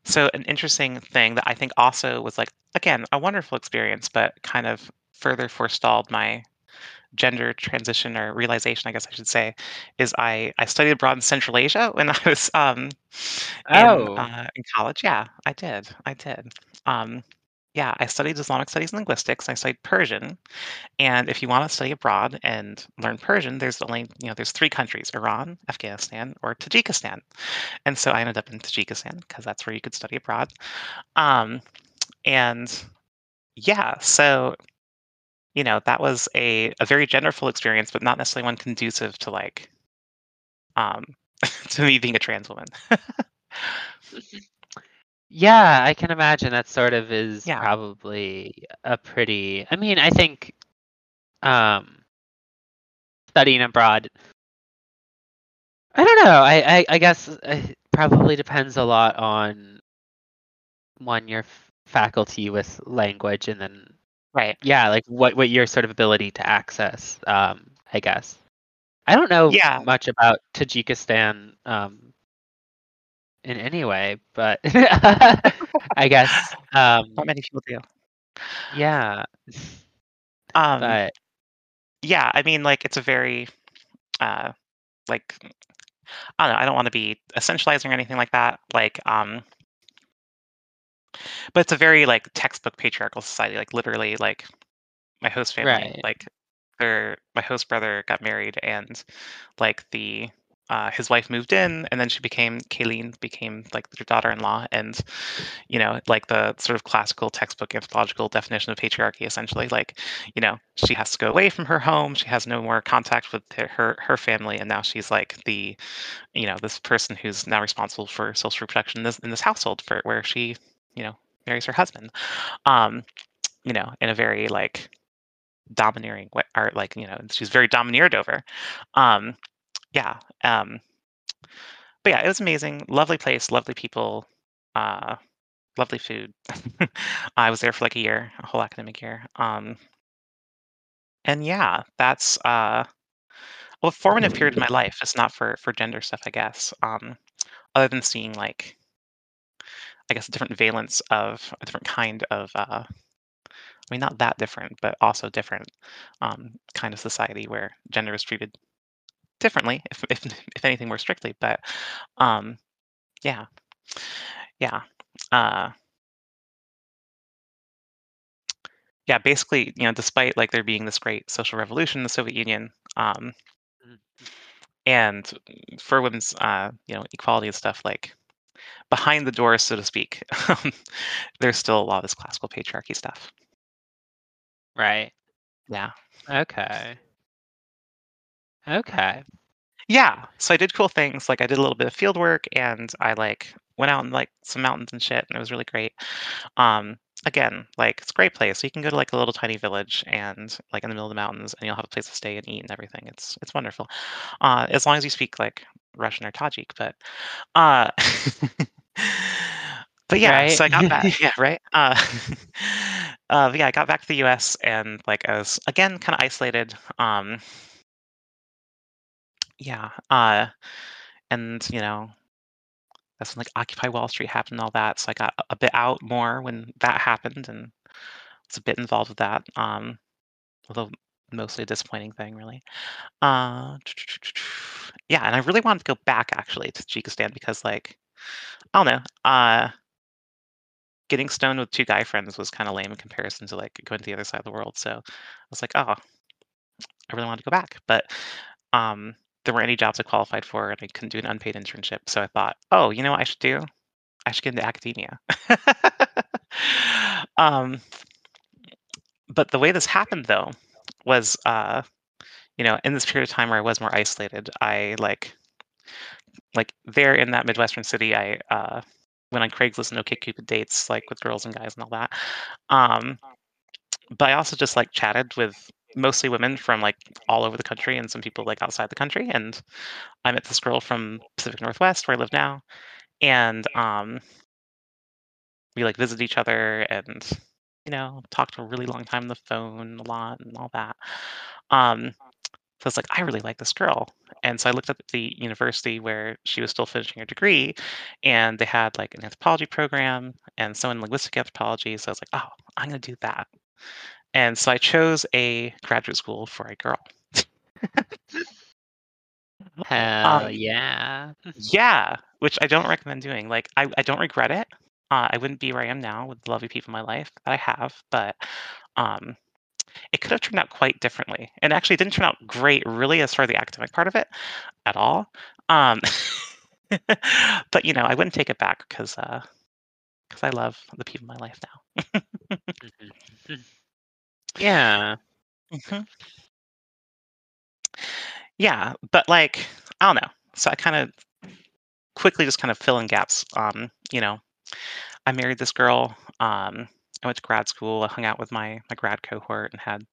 so an interesting thing that I think also was like, again, a wonderful experience, but kind of further forestalled my gender transition or realization, I guess I should say, is I, I studied abroad in Central Asia when I was um, oh. in, uh, in college. Yeah, I did. I did. Um, yeah, I studied Islamic studies and linguistics. And I studied Persian, and if you want to study abroad and learn Persian, there's only you know there's three countries: Iran, Afghanistan, or Tajikistan. And so I ended up in Tajikistan because that's where you could study abroad. Um, and yeah, so you know that was a a very genderful experience, but not necessarily one conducive to like um, to me being a trans woman. Yeah, I can imagine that sort of is yeah. probably a pretty... I mean, I think um, studying abroad... I don't know. I, I, I guess it probably depends a lot on, one, your f- faculty with language, and then, right. yeah, like what, what your sort of ability to access, um, I guess. I don't know yeah. much about Tajikistan... Um, in any way, but I guess um not many people do. Yeah. Um but. Yeah, I mean like it's a very uh like I don't know, I don't want to be essentializing or anything like that. Like um but it's a very like textbook patriarchal society, like literally like my host family, right. like their my host brother got married and like the Uh, his wife moved in, and then she became Kayleen, became like their daughter-in-law, and you know, like the sort of classical textbook anthropological definition of patriarchy, essentially, like you know, she has to go away from her home, she has no more contact with her her, her family, and now she's like the, you know, this person who's now responsible for social reproduction in this, in this household, for where she, you know, marries her husband, um, you know, in a very like domineering way, or like you know, she's very domineered over, um. Yeah, um, but yeah, it was amazing. Lovely place, lovely people, uh, lovely food. I was there for like a year, a whole academic year. Um, and yeah, that's uh, well, formative period of my life. It's not for for gender stuff, I guess. Um, other than seeing like, I guess, a different valence of a different kind of. Uh, I mean, not that different, but also different um, kind of society where gender is treated. Differently, if, if if anything more strictly, but um, yeah, yeah, uh, yeah. Basically, you know, despite like there being this great social revolution in the Soviet Union, um, and for women's uh, you know, equality and stuff, like behind the door, so to speak, there's still a lot of this classical patriarchy stuff. Right. Yeah. Okay. Okay. Yeah. So I did cool things. Like I did a little bit of field work, and I like went out in like some mountains and shit, and it was really great. Um, again, like it's a great place. You can go to like a little tiny village and like in the middle of the mountains, and you'll have a place to stay and eat and everything. It's it's wonderful. Uh, as long as you speak like Russian or Tajik, but uh but yeah, right? So I got back. Yeah, right. Uh, uh but yeah, I got back to the U S, and like I was again kind of isolated. Um yeah. Uh and you know, that's when like Occupy Wall Street happened and all that. So I got a bit out more when that happened, and was a bit involved with that. Um although mostly a disappointing thing, really. Uh, yeah, and I really wanted to go back actually to Tajikistan because, like, I don't know, uh, getting stoned with two guy friends was kind of lame in comparison to like going to the other side of the world. So I was like, oh, I really wanted to go back, but um, there weren't any jobs I qualified for, and I couldn't do an unpaid internship. So I thought, oh, you know what I should do? I should get into academia. um, but the way this happened, though, was uh you know, in this period of time where I was more isolated, I like like there in that Midwestern city, I uh went on Craigslist and OkCupid dates, like with girls and guys and all that. Um but I also just like chatted with mostly women from like all over the country, and some people like outside the country, and I met this girl from Pacific Northwest where I live now, and um we like visited each other, and you know, talked a really long time on the phone a lot and all that. Um, so it's like, I really like this girl. And so I looked up at the university where she was still finishing her degree, and they had like an anthropology program and someone in linguistic anthropology. So I was like, oh, I'm going to do that. And so I chose a graduate school for a girl. Hell um, yeah. Yeah, which I don't recommend doing. Like, I, I don't regret it. Uh, I wouldn't be where I am now with the lovely people in my life that I have, but um, it could have turned out quite differently. And actually, it didn't turn out great, really, as far as the academic part of it at all. Um, but, you know, I wouldn't take it back because uh, because I love the people in my life now. Yeah. Mm-hmm. Yeah, but, like, I don't know. So I kind of quickly just kind of fill in gaps, um, you know. I married this girl. Um, I went to grad school. I hung out with my my grad cohort and had,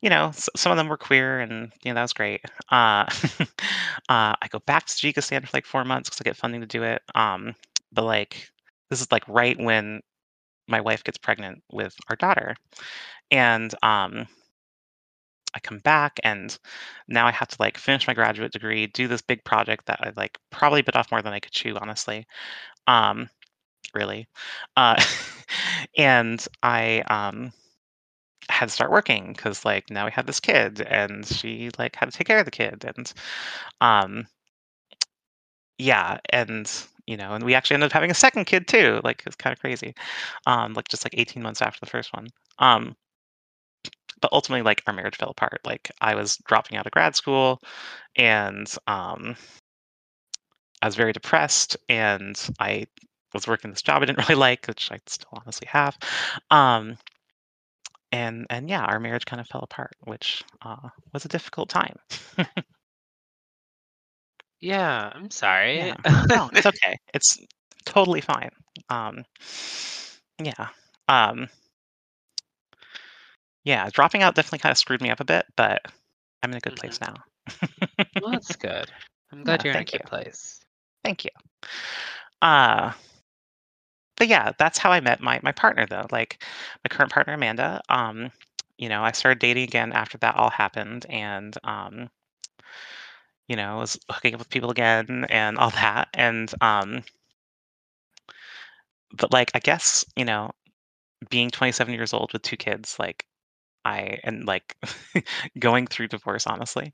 you know, s- some of them were queer, and you know that was great. Uh, uh, I go back to Tajikistan for like four months because I get funding to do it. Um, but like this is like right when my wife gets pregnant with our daughter, and um, I come back, and now I have to like finish my graduate degree, do this big project that I like probably bit off more than I could chew, honestly. Um, really uh and I um had to start working because like now we had this kid, and she like had to take care of the kid, and um yeah, and you know, and we actually ended up having a second kid too, like it's kind of crazy, um like just like eighteen months after the first one. Um but ultimately like our marriage fell apart. Like I was dropping out of grad school, and um I was very depressed, and I was working this job I didn't really like, which I still honestly have. Um, and and yeah, our marriage kind of fell apart, which uh, was a difficult time. Yeah, I'm sorry. Yeah. No, it's okay. It's totally fine. Um, yeah. Um, yeah, dropping out definitely kind of screwed me up a bit, but I'm in a good place now. Well, that's good. I'm glad yeah, you're in a good you. place. Thank you. Uh, But yeah, that's how I met my my partner though, like my current partner Amanda. Um, you know, I started dating again after that all happened, and um, you know, was hooking up with people again and all that. And um, but like I guess, you know, being twenty-seven years old with two kids, like I and like going through divorce, honestly,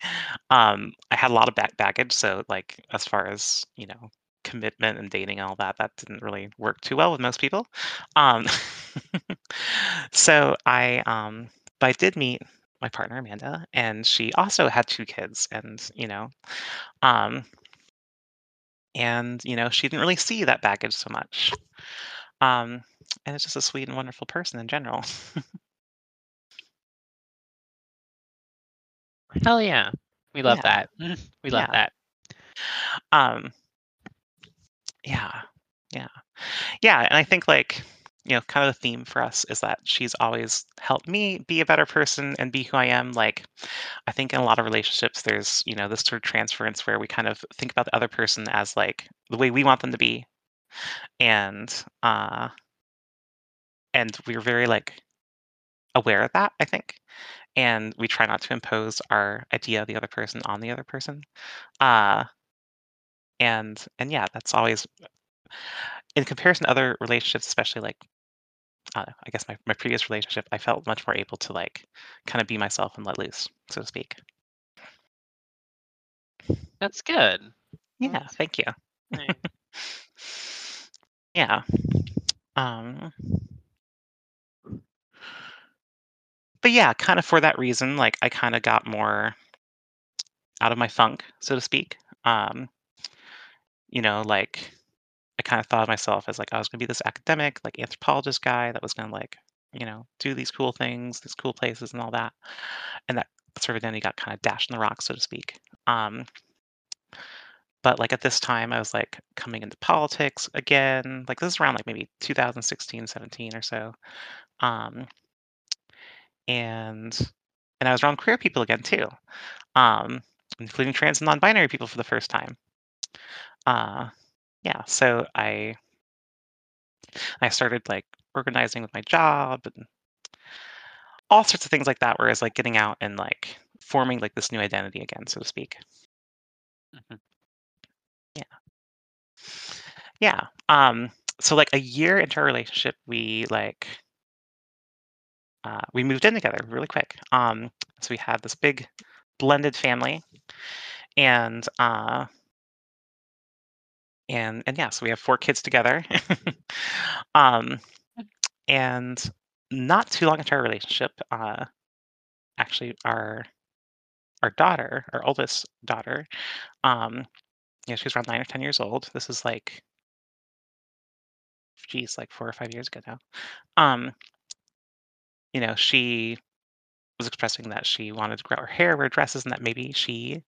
um, I had a lot of back baggage. So like as far as, you know, commitment and dating and all that, that didn't really work too well with most people. Um, so I, um, but I did meet my partner Amanda, and she also had two kids, and you know, um, and you know, she didn't really see that baggage so much. Um, and it's just a sweet and wonderful person in general. Hell yeah. We love Yeah, that. We love yeah. that. Um, yeah, yeah, yeah. And I think, like, you know, kind of the theme for us is that she's always helped me be a better person and be who I am. Like, I think in a lot of relationships, there's, you know, this sort of transference where we kind of think about the other person as like the way we want them to be. And, uh, and we're very like aware of that, I think. And we try not to impose our idea of the other person on the other person. Uh, and, and yeah, that's always, in comparison to other relationships, especially like, I don't know, I guess my, my previous relationship, I felt much more able to like kind of be myself and let loose, so to speak. That's good. Yeah, That's- thank you. Right. Yeah. Um, but yeah, kind of for that reason, like I kind of got more out of my funk, so to speak. Um, you know, like I kind of thought of myself as like I was going to be this academic, like anthropologist guy that was going to like, you know, do these cool things, these cool places and all that. And that sort of identity got kind of dashed in the rocks, so to speak. Um, but like at this time, I was like coming into politics again. Like this is around like maybe two thousand sixteen, seventeen or so. Um, and and I was around queer people again too, um, including trans and non-binary people for the first time. Uh, yeah, so I I started like organizing with my job and all sorts of things like that. Whereas like getting out and like forming like this new identity again, so to speak. Mhm. Yeah, yeah. Um, so like a year into our relationship, we like uh, we moved in together really quick. Um, so we had this big blended family, and uh, and and yeah, so we have four kids together. um, and not too long into our relationship, uh, actually our our daughter, our oldest daughter, um, yeah, she was around nine or ten years old. This is like, geez, like four or five years ago now. Um, you know, she was expressing that she wanted to grow her hair, wear dresses, and that maybe she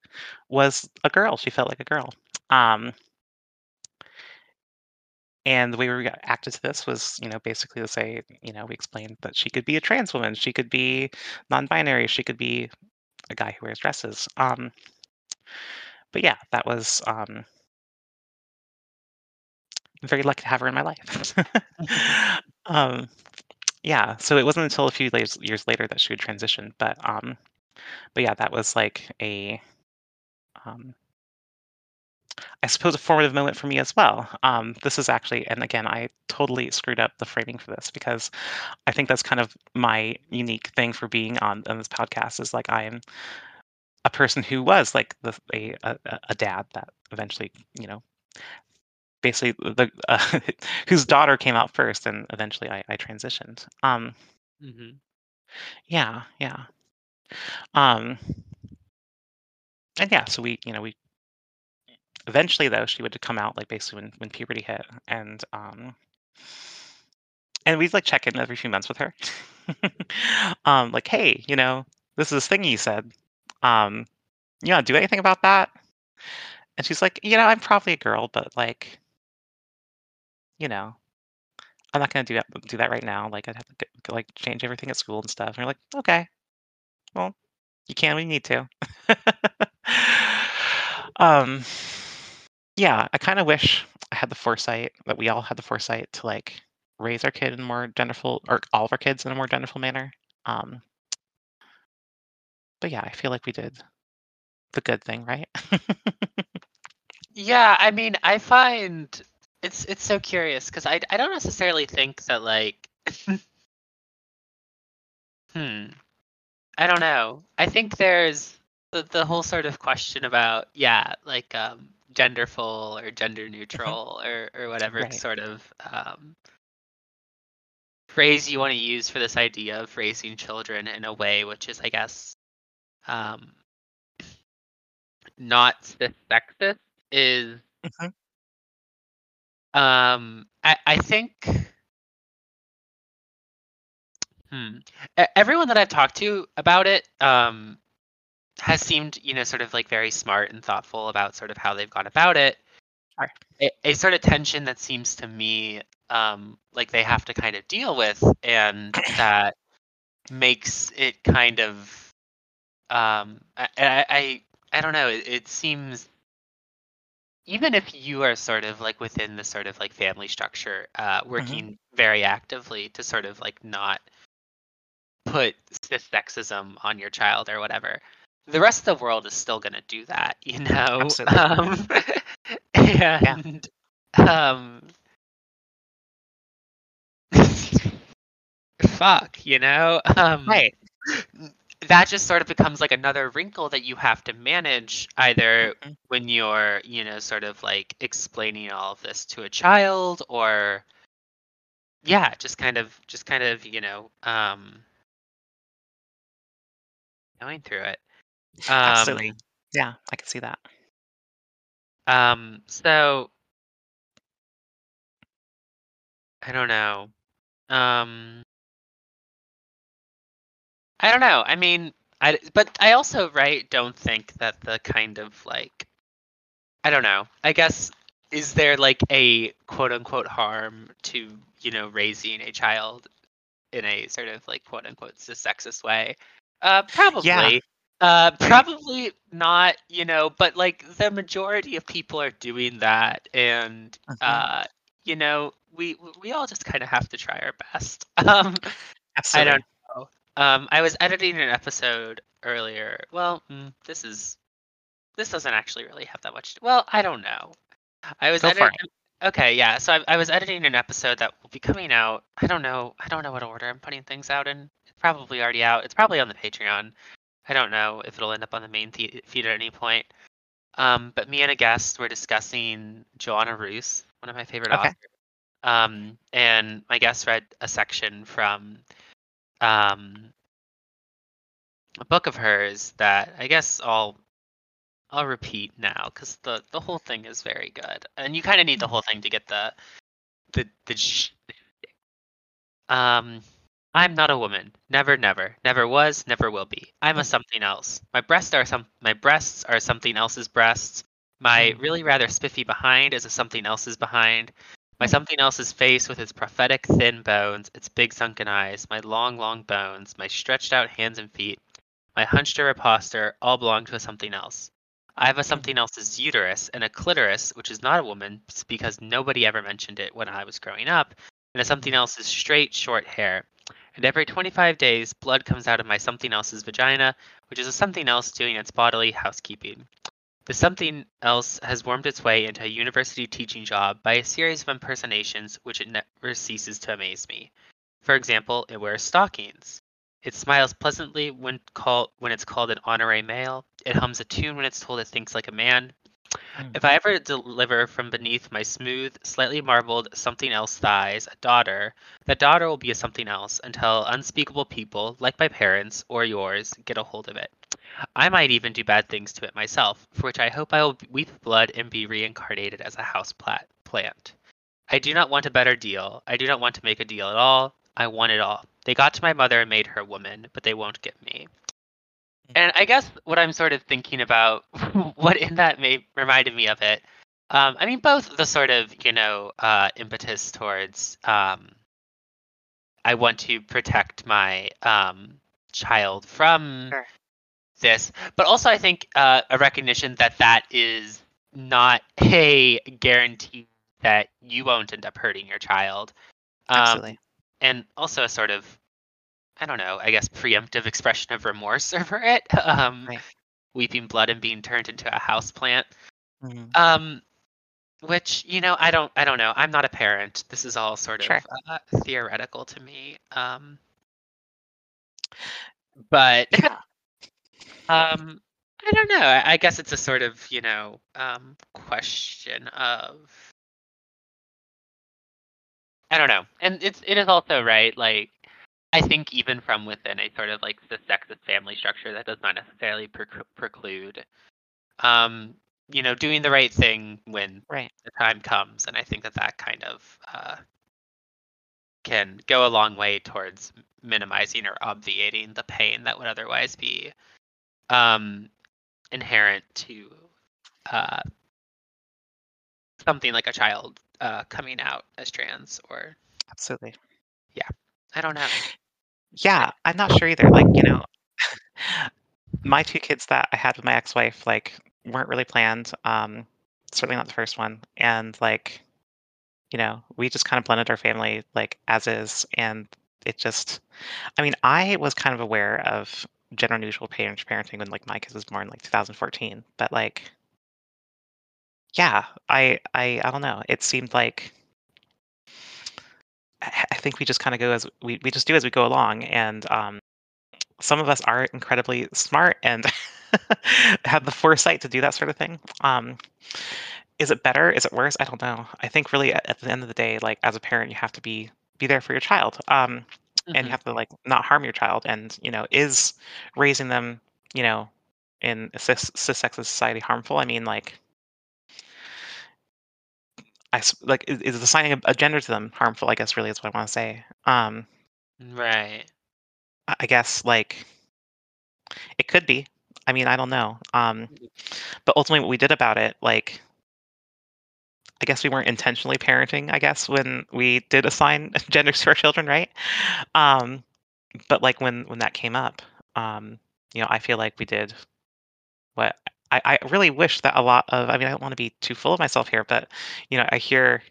was a girl. She felt like a girl. Um, and the way we reacted to this was, you know, basically to say, you know, we explained that she could be a trans woman, she could be non-binary, she could be a guy who wears dresses. Um, but yeah, that was um, I'm very lucky to have her in my life. um, yeah, so it wasn't until a few years, years later that she would transition, but um, but yeah, that was like a, um, I suppose, a formative moment for me as well. Um, this is actually, and again, I totally screwed up the framing for this because I think that's kind of my unique thing for being on on this podcast is like I am a person who was like the, a, a a a dad that eventually, you know, basically the uh, whose daughter came out first, and eventually I, I transitioned. Um, Mhm. yeah, yeah. Um, and yeah, so we, you know, we eventually though she would come out like basically when when puberty hit, and um, and we'd like check in every few months with her. um, like, hey, you know, this is this thing you said. Um, you want to do anything about that? And she's like, you know, I'm probably a girl, but like, you know, I'm not gonna do that do that right now. Like, I'd have to get, like change everything at school and stuff. And you're like, okay, well, you can when you need to. um, yeah, I kind of wish I had the foresight that we all had the foresight to like raise our kid in a more genderful, or all of our kids in a more genderful manner. Um, but yeah, I feel like we did the good thing, right? Yeah, I mean, I find it's it's so curious because I I don't necessarily think that like hmm I don't know. I think there's the the whole sort of question about yeah like um genderful or gender Mhm. neutral or or whatever Right. sort of um phrase you want to use for this idea of raising children in a way which is, I guess, um, not sexist is, mm-hmm. um, I, I think, hmm, everyone that I've talked to about it, um, has seemed, you know, sort of like very smart and thoughtful about sort of how they've gone about it. A, a sort of tension that seems to me um, like they have to kind of deal with, and that makes it kind of um, I, I I don't know. It, it seems, even if you are sort of like within the sort of like family structure, uh, working mm-hmm. very actively to sort of like not put cis sexism on your child or whatever, the rest of the world is still going to do that, you know. Absolutely. Um, And um, fuck, you know, um, right? That just sort of becomes like another wrinkle that you have to manage, either mm-hmm. when you're, you know, sort of like explaining all of this to a child, or yeah, just kind of, just kind of, you know, um, going through it. Um, Absolutely, yeah, I can see that. Um, so, I don't know. Um, I don't know. I mean, I, but I also, right, don't think that the kind of, like, I don't know. I guess, is there, like, a quote-unquote harm to, you know, raising a child in a sort of, like, quote-unquote sexist way? Uh, probably. Yeah. Uh, probably not, you know, but like the majority of people are doing that, and mm-hmm. uh, you know, we we all just kind of have to try our best. Um, Absolutely. I don't know. Um, I was editing an episode earlier. Well, this is this doesn't actually really have that much. To, well, I don't know. I was Go editing. For it. Okay, yeah. So I, I was editing an episode that will be coming out. I don't know. I don't know what order I'm putting things out in. It's probably already out. It's probably on the Patreon. I don't know if it'll end up on the main th- feed at any point. Um, but me and a guest were discussing Joanna Russ, one of my favorite okay. authors. Um, and my guest read a section from um, a book of hers that I guess I'll I'll repeat now, because the, the whole thing is very good. And you kind of need the whole thing to get the the the. Sh- um. I'm not a woman. Never, never. Never was, never will be. I'm a something else. My breasts are some. My breasts are something else's breasts. My really rather spiffy behind is a something else's behind. My something else's face with its prophetic thin bones, its big sunken eyes, my long, long bones, my stretched out hands and feet, my hunched or imposter, all belong to a something else. I have a something else's uterus and a clitoris, which is not a woman because nobody ever mentioned it when I was growing up, and a something else's straight, short hair. And every twenty-five days, blood comes out of my something else's vagina, which is a something else doing its bodily housekeeping. The something else has wormed its way into a university teaching job by a series of impersonations, which it never ceases to amaze me. For example, it wears stockings. It smiles pleasantly when called when it's called an honorary male. It hums a tune when it's told it thinks like a man. If I ever deliver from beneath my smooth, slightly marbled something else thighs a daughter, that daughter will be a something else until unspeakable people, like my parents or yours, get a hold of it. I might even do bad things to it myself, for which I hope I will weep blood and be reincarnated as a house plant. I do not want a better deal. I do not want to make a deal at all. I want it all. They got to my mother and made her a woman, but they won't get me. And I guess what I'm sort of thinking about, what in that may reminded me of it, um, I mean, both the sort of, you know, uh, impetus towards um, I want to protect my um, child from sure. this, but also I think uh, a recognition that that is not a guarantee that you won't end up hurting your child. Um, Absolutely. And also a sort of, I don't know, I guess, preemptive expression of remorse over it. Um, right. Weeping blood and being turned into a houseplant. Mm-hmm. Um, which, you know, I don't I don't know. I'm not a parent. This is all sort of sure. uh, theoretical to me. Um, but, yeah. um, I don't know. I, I guess it's a sort of, you know, um, question of, I don't know. And it's it is also right, like, I think even from within a sort of like the sexist family structure, that does not necessarily pre- preclude, um, you know, doing the right thing when right. the time comes. And I think that that kind of uh, can go a long way towards minimizing or obviating the pain that would otherwise be um, inherent to uh, something like a child uh, coming out as trans or. Absolutely. Yeah. I don't know. Yeah, I'm not sure either. Like, you know, my two kids that I had with my ex-wife, like, weren't really planned. Um, certainly not the first one. And, like, you know, we just kind of blended our family, like, as is. And it just, I mean, I was kind of aware of gender neutral parenting when, like, my kids was born, like, two thousand fourteen. But, like, yeah, I, I, I don't know. It seemed like, I think we just kind of go as we, we just do as we go along, and um, some of us are incredibly smart and have the foresight to do that sort of thing. Um, is it better? Is it worse? I don't know. I think really at, at the end of the day, like as a parent, you have to be be there for your child, um, mm-hmm. and you have to like not harm your child, and you know, is raising them, you know, in a cis sexist society harmful? I mean, like. I, like, is, is assigning a, a gender to them harmful, I guess, really is what I want to say. Um, right. I, I guess, like, it could be. I mean, I don't know. Um, but ultimately what we did about it, like, I guess we weren't intentionally parenting, I guess, when we did assign genders to our children, right? Um, but, like, when, when that came up, um, you know, I feel like we did what... I really wish that a lot of, I mean, I don't want to be too full of myself here, but, you know, I hear,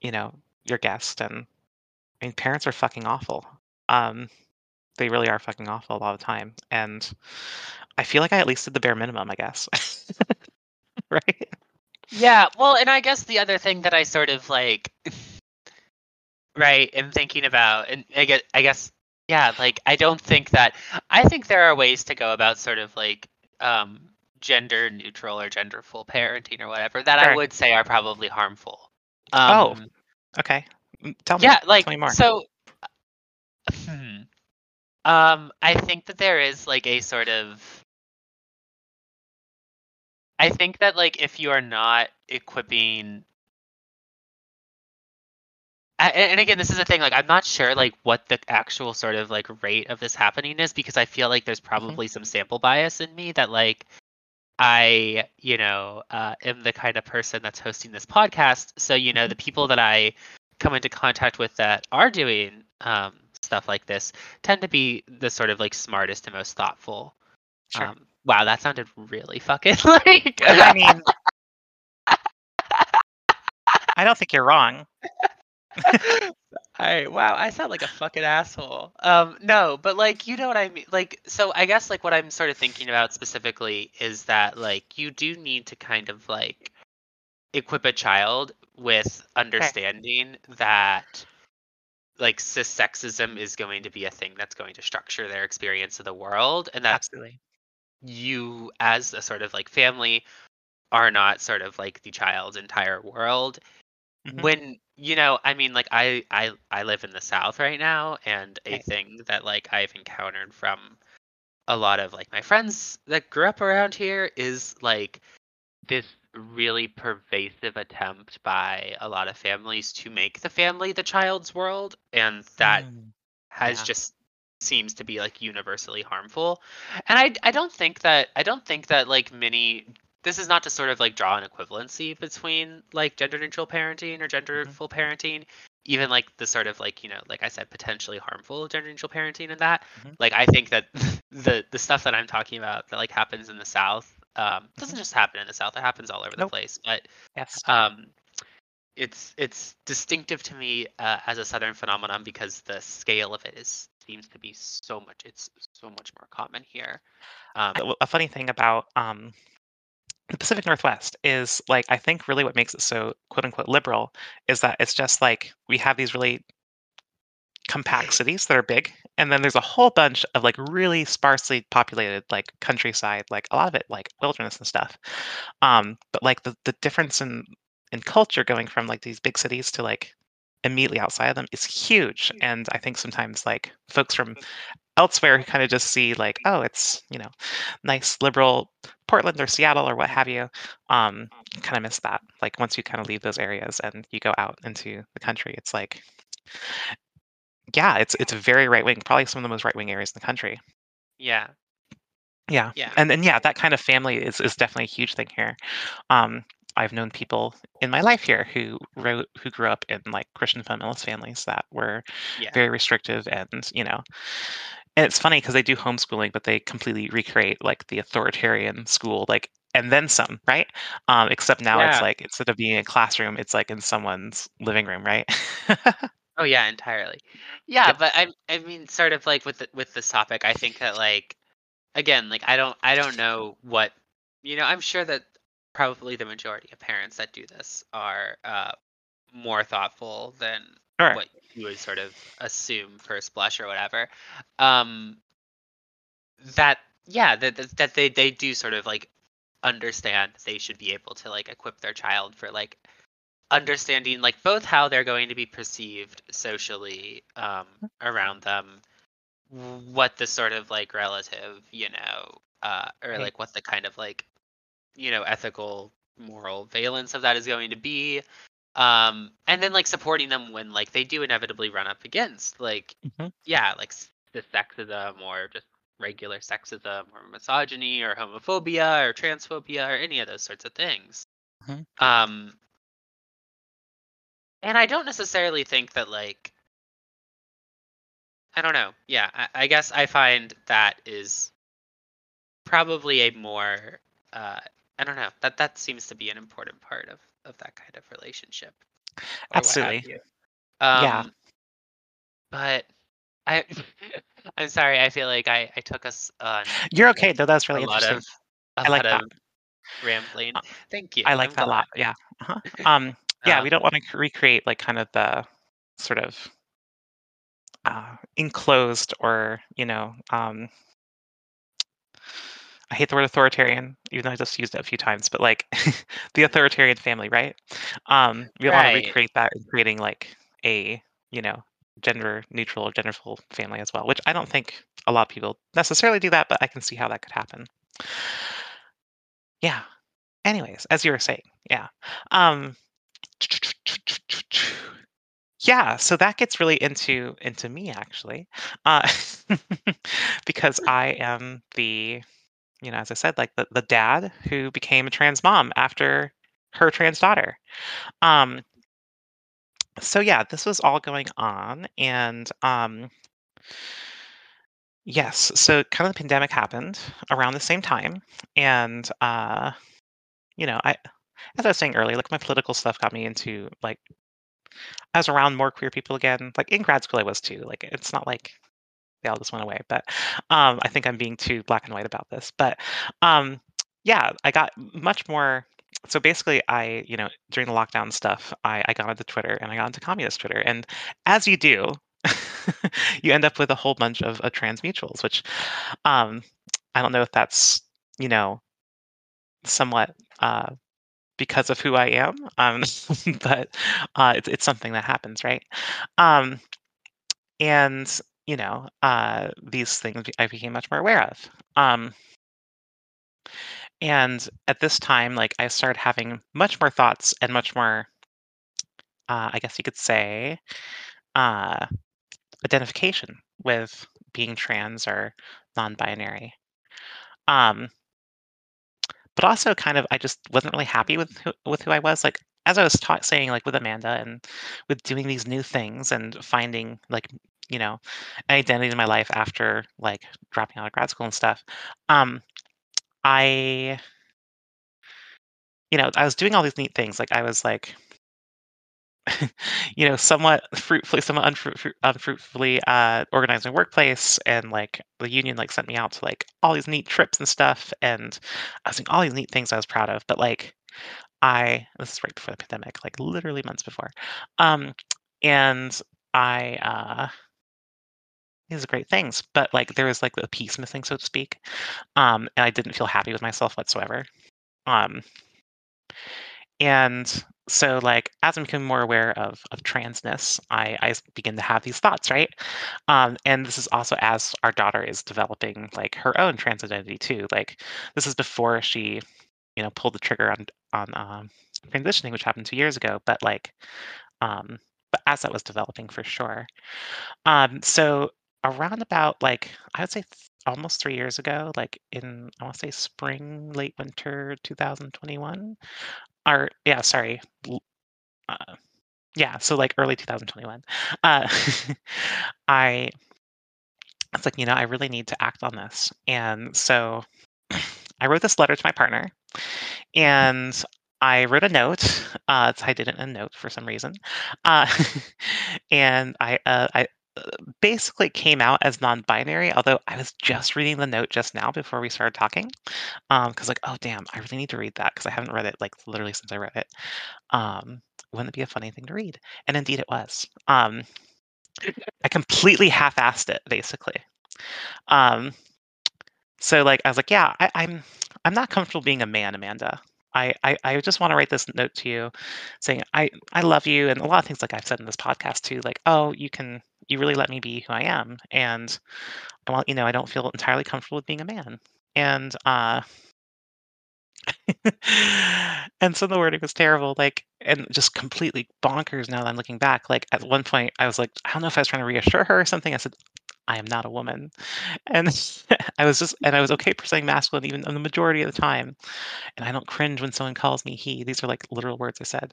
you know, your guest and, I mean, parents are fucking awful. Um, they really are fucking awful a lot of the time. And I feel like I at least did the bare minimum, I guess. Right? Yeah. Well, and I guess the other thing that I sort of like, right, am thinking about, and I guess, I guess, yeah, like, I don't think that, I think there are ways to go about sort of like, um, gender neutral or genderful parenting or whatever that sure. I would say are probably harmful. Um, oh, okay. Tell me. Yeah, like tell me more. So. Hmm, um, I think that there is like a sort of. I think that like if you are not equipping. I, and again, this is the thing. Like, I'm not sure like what the actual sort of like rate of this happening is because I feel like there's probably mm-hmm. some sample bias in me that like. I, you know, uh, am the kind of person that's hosting this podcast. So, you know, the people that I come into contact with that are doing um, stuff like this tend to be the sort of like smartest and most thoughtful. Sure. Um, wow, that sounded really fucking like. I mean, I don't think you're wrong. All right, wow, I sound like a fucking asshole. Um, no, but like, you know what I mean? Like, so I guess like what I'm sort of thinking about specifically is that like, you do need to kind of like equip a child with understanding okay. that like cissexism is going to be a thing that's going to structure their experience of the world. And that Absolutely. You as a sort of like family are not sort of like the child's entire world. Mm-hmm. When, you know, I mean, like, I, I, I live in the South right now, and a right. thing that, like, I've encountered from a lot of, like, my friends that grew up around here is, like, this really pervasive attempt by a lot of families to make the family the child's world, and that mm. has yeah. just seems to be, like, universally harmful. And I, I don't think that, I don't think that, like, many... This is not to sort of like draw an equivalency between like gender neutral parenting or genderful mm-hmm. parenting, even like the sort of like, you know, like I said, potentially harmful gender neutral parenting and that. Mm-hmm. Like, I think that the the stuff that I'm talking about that like happens in the South um, doesn't mm-hmm. just happen in the South. It happens all over nope. the place. But yes. um, it's it's distinctive to me uh, as a Southern phenomenon because the scale of it is seems to be so much. It's so much more common here. Um, a funny thing about. Um... The Pacific Northwest is like, I think really what makes it so quote unquote liberal is that it's just like we have these really compact cities that are big. And then there's a whole bunch of like really sparsely populated, like countryside, like a lot of it, like wilderness and stuff. Um, but like the, the difference in, in culture going from like these big cities to like immediately outside of them is huge. And I think sometimes like folks from elsewhere who kind of just see like, oh, it's, you know, nice liberal Portland or Seattle or what have you, um, kind of miss that. Like once you kind of leave those areas and you go out into the country, it's like, yeah, it's it's very right wing, probably some of the most right wing areas in the country. Yeah. Yeah. Yeah. And then, yeah, that kind of family is, is definitely a huge thing here. Um, I've known people in my life here who wrote, who grew up in like Christian fundamentalist families that were yeah. very restrictive, and, you know, and it's funny because they do homeschooling, but they completely recreate like the authoritarian school, like, and then some, right? Um, except now yeah. it's like, instead of being in a classroom, it's like in someone's living room, right? Oh yeah, entirely. Yeah, yeah. But I, I mean, sort of like with, the, with this topic, I think that like, again, like I don't, I don't know what, you know, I'm sure that probably the majority of parents that do this are uh, more thoughtful than sure. what you would sort of assume first blush or whatever. Um, that yeah, that that they they do sort of like understand they should be able to like equip their child for like understanding like both how they're going to be perceived socially um, around them, what the sort of like relative, you know, uh, or like what the kind of like, you know, ethical, moral valence of that is going to be. Um, and then like supporting them when like they do inevitably run up against like, mm-hmm. yeah, like the sexism or just regular sexism or misogyny or homophobia or transphobia or any of those sorts of things. Mm-hmm. Um, and I don't necessarily think that like, I don't know. Yeah, I, I guess I find that is probably a more, uh, I don't know, that that seems to be an important part of, of that kind of relationship. Absolutely. Um, yeah. But I, I'm sorry, I feel like I, I took us on. You're okay, though. That's really a interesting. Lot of, a I like lot that. Of rambling. Uh, Thank you. I like I'm that a lot. Yeah. Uh-huh. Um. Yeah, uh, we don't want to recreate like kind of the sort of Uh, enclosed or, you know, um, I hate the word authoritarian, even though I just used it a few times, but like the authoritarian family, right? Um, we right. want to recreate that in creating like a, you know, gender neutral or genderful family as well, which I don't think a lot of people necessarily do that, but I can see how that could happen. Yeah. Anyways, as you were saying, yeah. Um, Yeah, so that gets really into into me actually, uh, because I am the, you know, as I said, like the, the dad who became a trans mom after her trans daughter. Um, so yeah, this was all going on, and um, yes, so kind of the pandemic happened around the same time, and uh, you know, I as I was saying earlier, like my political stuff got me into like. I was around more queer people again. Like in grad school, I was too. Like it's not like they all just went away. But um, I think I'm being too black and white about this. But um, yeah, I got much more. So basically, I, you know, during the lockdown stuff, I, I got into Twitter and I got into communist Twitter. And as you do, you end up with a whole bunch of, of trans mutuals, which um, I don't know if that's, you know, somewhat. Uh, because of who I am, um, but uh, it's, it's something that happens, right? Um, and, you know, uh, these things I became much more aware of. Um, and at this time, like, I started having much more thoughts and much more, uh, I guess you could say, uh, identification with being trans or non-binary. Um, But also, kind of, I just wasn't really happy with who, with who I was. Like, as I was ta- saying, like with Amanda, and with doing these new things and finding, like, you know, an identity in my life after like dropping out of grad school and stuff. Um, I, you know, I was doing all these neat things. Like, I was like, you know, somewhat fruitfully, somewhat unfru- unfruitfully uh, organized my workplace, and like the union like sent me out to like all these neat trips and stuff, and I was doing all these neat things I was proud of. But like, I this is right before the pandemic, like literally months before, um, and I uh, these are great things, but like there was like a piece missing, so to speak, um, and I didn't feel happy with myself whatsoever, um, and. So like, as I'm becoming more aware of, of transness, I, I begin to have these thoughts, right? Um, and this is also as our daughter is developing like her own trans identity too. Like this is before she, you know, pulled the trigger on on um, transitioning, which happened two years ago. But like, um, but as that was developing for sure. Um, so around about like, I would say th- almost three years ago, like in, I want to say spring, late winter, two thousand twenty-one. Our, yeah, sorry. Uh, yeah, so like early two thousand twenty-one. Uh, I, it's like, you know, I really need to act on this. And so I wrote this letter to my partner and I wrote a note. Uh, I did it in a note for some reason. Uh, and I, uh, I basically came out as non-binary, although I was just reading the note just now before we started talking, um because like, oh damn, I really need to read that because I haven't read it like literally since I read it. Um wouldn't it be a funny thing to read? And indeed it was. um I completely half-assed it basically. Um so like I was like, yeah, I, I'm I'm not comfortable being a man, Amanda. I, I, I just want to write this note to you saying I, I love you. And a lot of things like I've said in this podcast too, like, oh, you can, you really let me be who I am. And I want, you know, I don't feel entirely comfortable with being a man. And, uh, and so the wording was terrible, like, and just completely bonkers now that I'm looking back. Like at one point I was like, I don't know if I was trying to reassure her or something. I said, I am not a woman. And I was just, and I was okay for saying masculine even the majority of the time. And I don't cringe when someone calls me he. These are like literal words I said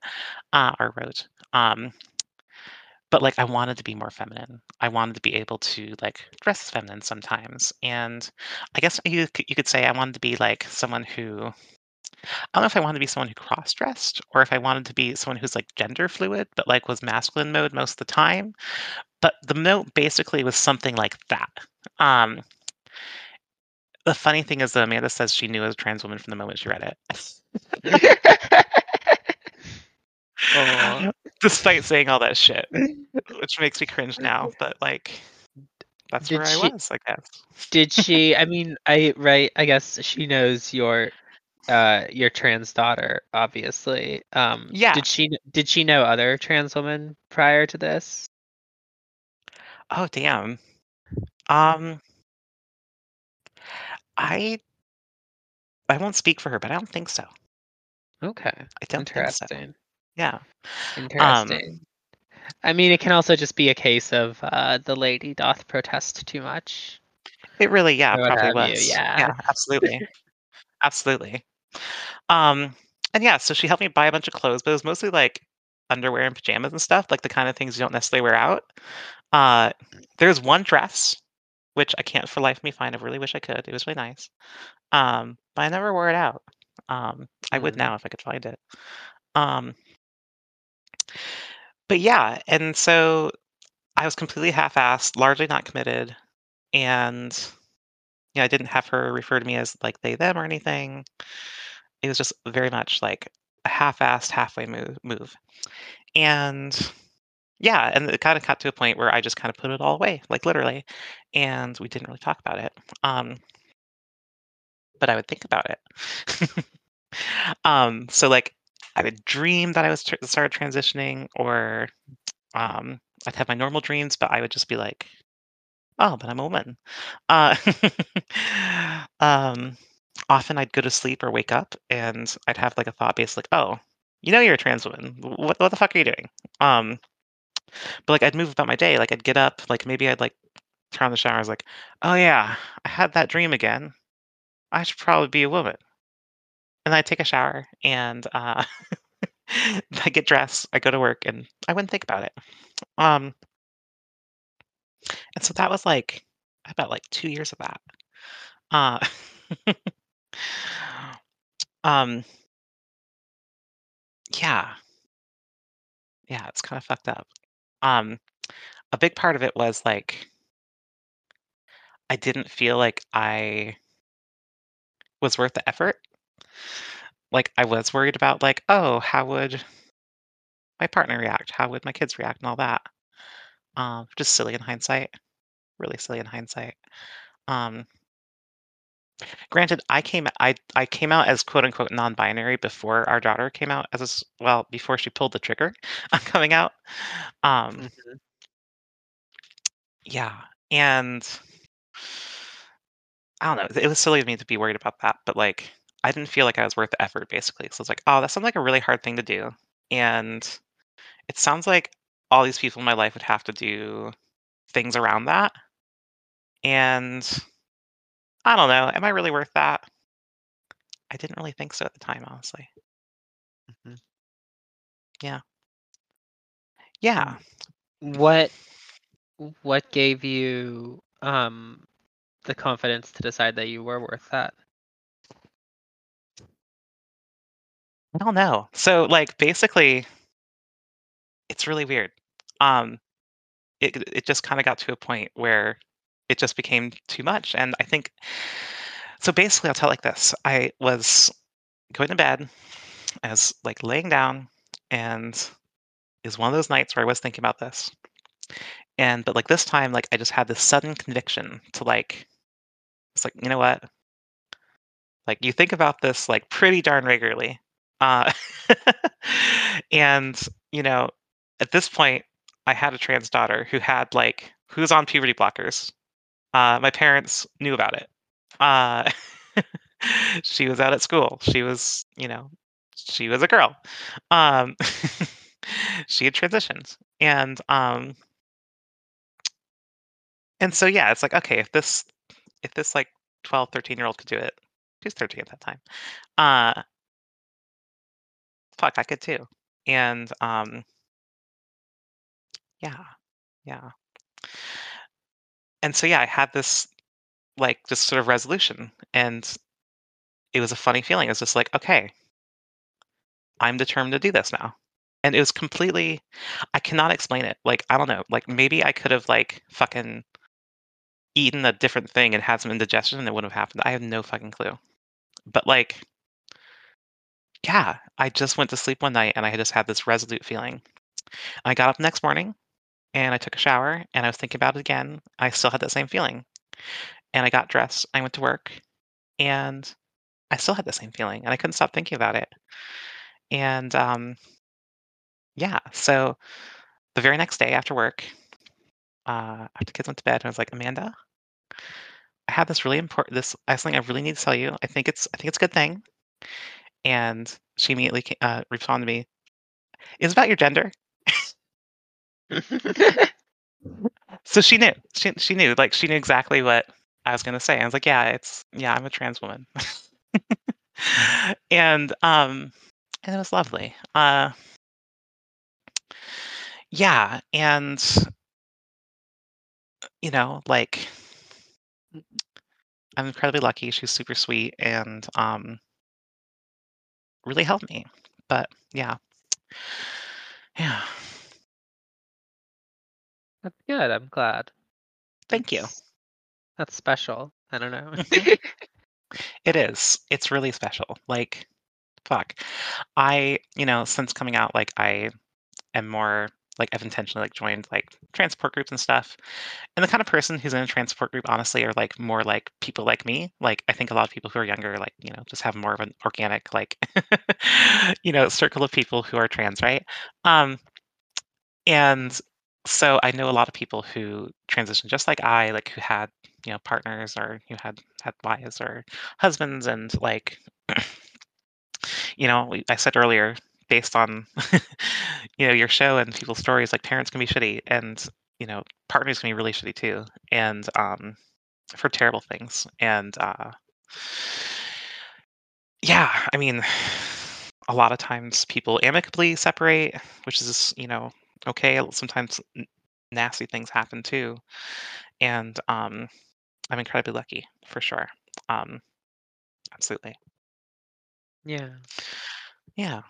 uh, or wrote. Um, but like I wanted to be more feminine. I wanted to be able to like dress as feminine sometimes. And I guess you, you could say I wanted to be like someone who, I don't know if I wanted to be someone who cross-dressed or if I wanted to be someone who's like gender fluid, but like was masculine mode most of the time. But the note basically was something like that. Um, the funny thing is that Amanda says she knew I was a trans woman from the moment she read it. Oh. Despite saying all that shit, which makes me cringe now, but like, that's did where she, I was, I guess. Did she, I mean, I, right, I guess she knows your... Uh, your trans daughter, obviously. Um, yeah. Did she did she know other trans women prior to this? Oh damn. Um. I. I won't speak for her, but I don't think so. Okay. I don't Interesting. Think so. Yeah. Interesting. Um, I mean, it can also just be a case of uh, the lady doth protest too much. It really, yeah, or probably was. You, yeah. Yeah, absolutely. Absolutely. Um, and yeah, so she helped me buy a bunch of clothes, but it was mostly like underwear and pajamas and stuff, like the kind of things you don't necessarily wear out. Uh, there's one dress, which I can't for life me find. I really wish I could. It was really nice. Um, but I never wore it out. Um, I mm. would now if I could find it. Um, but yeah, and so I was completely half-assed, largely not committed, and... You know, I didn't have her refer to me as like they, them or anything. It was just very much like a half-assed, halfway move. move. And yeah, and it kind of got to a point where I just kind of put it all away, like literally. And we didn't really talk about it. Um, but I would think about it. um, so like I would dream that I was tr- started transitioning or um, I'd have my normal dreams, but I would just be like, oh, but I'm a woman. Uh, um, often I'd go to sleep or wake up and I'd have like a thought based like, oh, you know, you're a trans woman. What what the fuck are you doing? Um, but like I'd move about my day. Like I'd get up, like maybe I'd like turn on the shower. I was like, oh yeah, I had that dream again. I should probably be a woman. And I'd take a shower and uh, I get dressed. I go to work and I wouldn't think about it. Um, And so that was like about like two years of that. Uh, um, yeah, yeah, it's kind of fucked up. Um, a big part of it was like I didn't feel like I was worth the effort. Like I was worried about like, oh, how would my partner react? How would my kids react and all that? Um, just silly in hindsight, really silly in hindsight. Um, Granted, I came I I came out as quote unquote non-binary before our daughter came out as a s- well before she pulled the trigger on coming out. Um, Mhm. yeah, and I don't know. It was silly of me to be worried about that, but like I didn't feel like I was worth the effort basically. So it's like, oh, that sounds like a really hard thing to do, and it sounds like all these people in my life would have to do things around that, and I don't know. Am I really worth that? I didn't really think so at the time, honestly. Mhm. Yeah. Yeah. What what gave you um the confidence to decide that you were worth that? I don't know. So like basically it's really weird. Um it it just kind of got to a point where it just became too much, and I think so basically I'll tell it like this. I was going to bed, I was like laying down, and it was one of those nights where I was thinking about this. And but like this time like I just had this sudden conviction to like it's like, you know what? Like you think about this like pretty darn regularly. Uh and you know, at this point I had a trans daughter who had like who's on puberty blockers. Uh my parents knew about it. Uh she was out at school. She was, you know, she was a girl. Um she had transitioned. And um and so yeah, it's like okay, if this if this like twelve, thirteen year old could do it. She was thirteen at that time. Uh fuck, I could too. And um yeah. Yeah. And so yeah, I had this like just sort of resolution, and it was a funny feeling. It was just like, okay, I'm determined to do this now. And it was completely I cannot explain it. Like, I don't know. Like maybe I could have like fucking eaten a different thing and had some indigestion and it wouldn't have happened. I have no fucking clue. But like, yeah, I just went to sleep one night and I had just had this resolute feeling. I got up the next morning and I took a shower and I was thinking about it again. I still had that same feeling. And I got dressed, I went to work, and I still had the same feeling, and I couldn't stop thinking about it. And um, yeah, so the very next day after work, uh, after kids went to bed, and I was like, Amanda, I had this really important this I have something I really need to tell you. I think it's I think it's a good thing. And she immediately ca- uh, responded to me, "It's about your gender." So she knew. She she knew. Like she knew exactly what I was gonna say. I was like, yeah, it's yeah, I'm a trans woman. and um and it was lovely. Uh yeah, and you know, like I'm incredibly lucky. She's super sweet and um really helped me. But yeah, yeah. That's good. I'm glad. Thank you. That's that's special. I don't know. Mhm. It is. It's really special. Like, fuck. I, you know, since coming out, like I am more like I've intentionally like joined like trans support groups and stuff. And the kind of person who's in a trans support group, honestly, are like more like people like me. Like I think a lot of people who are younger, like, you know, just have more of an organic, like, you know, circle of people who are trans, right? Um, and so I know a lot of people who transitioned just like I, like who had, you know, partners or who had had wives or husbands, and like, you know, we- I said earlier, based on you know your show and people's stories, like parents can be shitty, and you know partners can be really shitty too, and um, I've heard terrible things, and uh, yeah, I mean, a lot of times people amicably separate, which is you know okay. Sometimes n- nasty things happen too, and um, I'm incredibly lucky for sure. Um, absolutely, Yeah. yeah,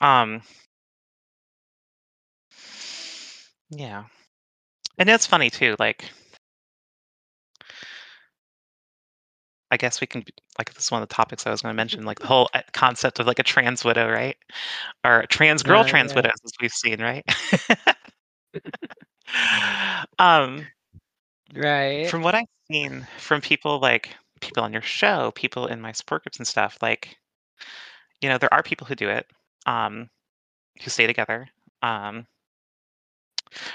um, yeah, and it's funny too. Like I guess we can b- like this is one of the topics I was going to mention, like the whole uh, concept of like a trans widow, right? Or trans girl Uh, trans yeah. widows, as we've seen, right? um, Right. From what I've seen from people like people on your show, people in my support groups and stuff, like, you know, there are people who do it, um, who stay together. Um,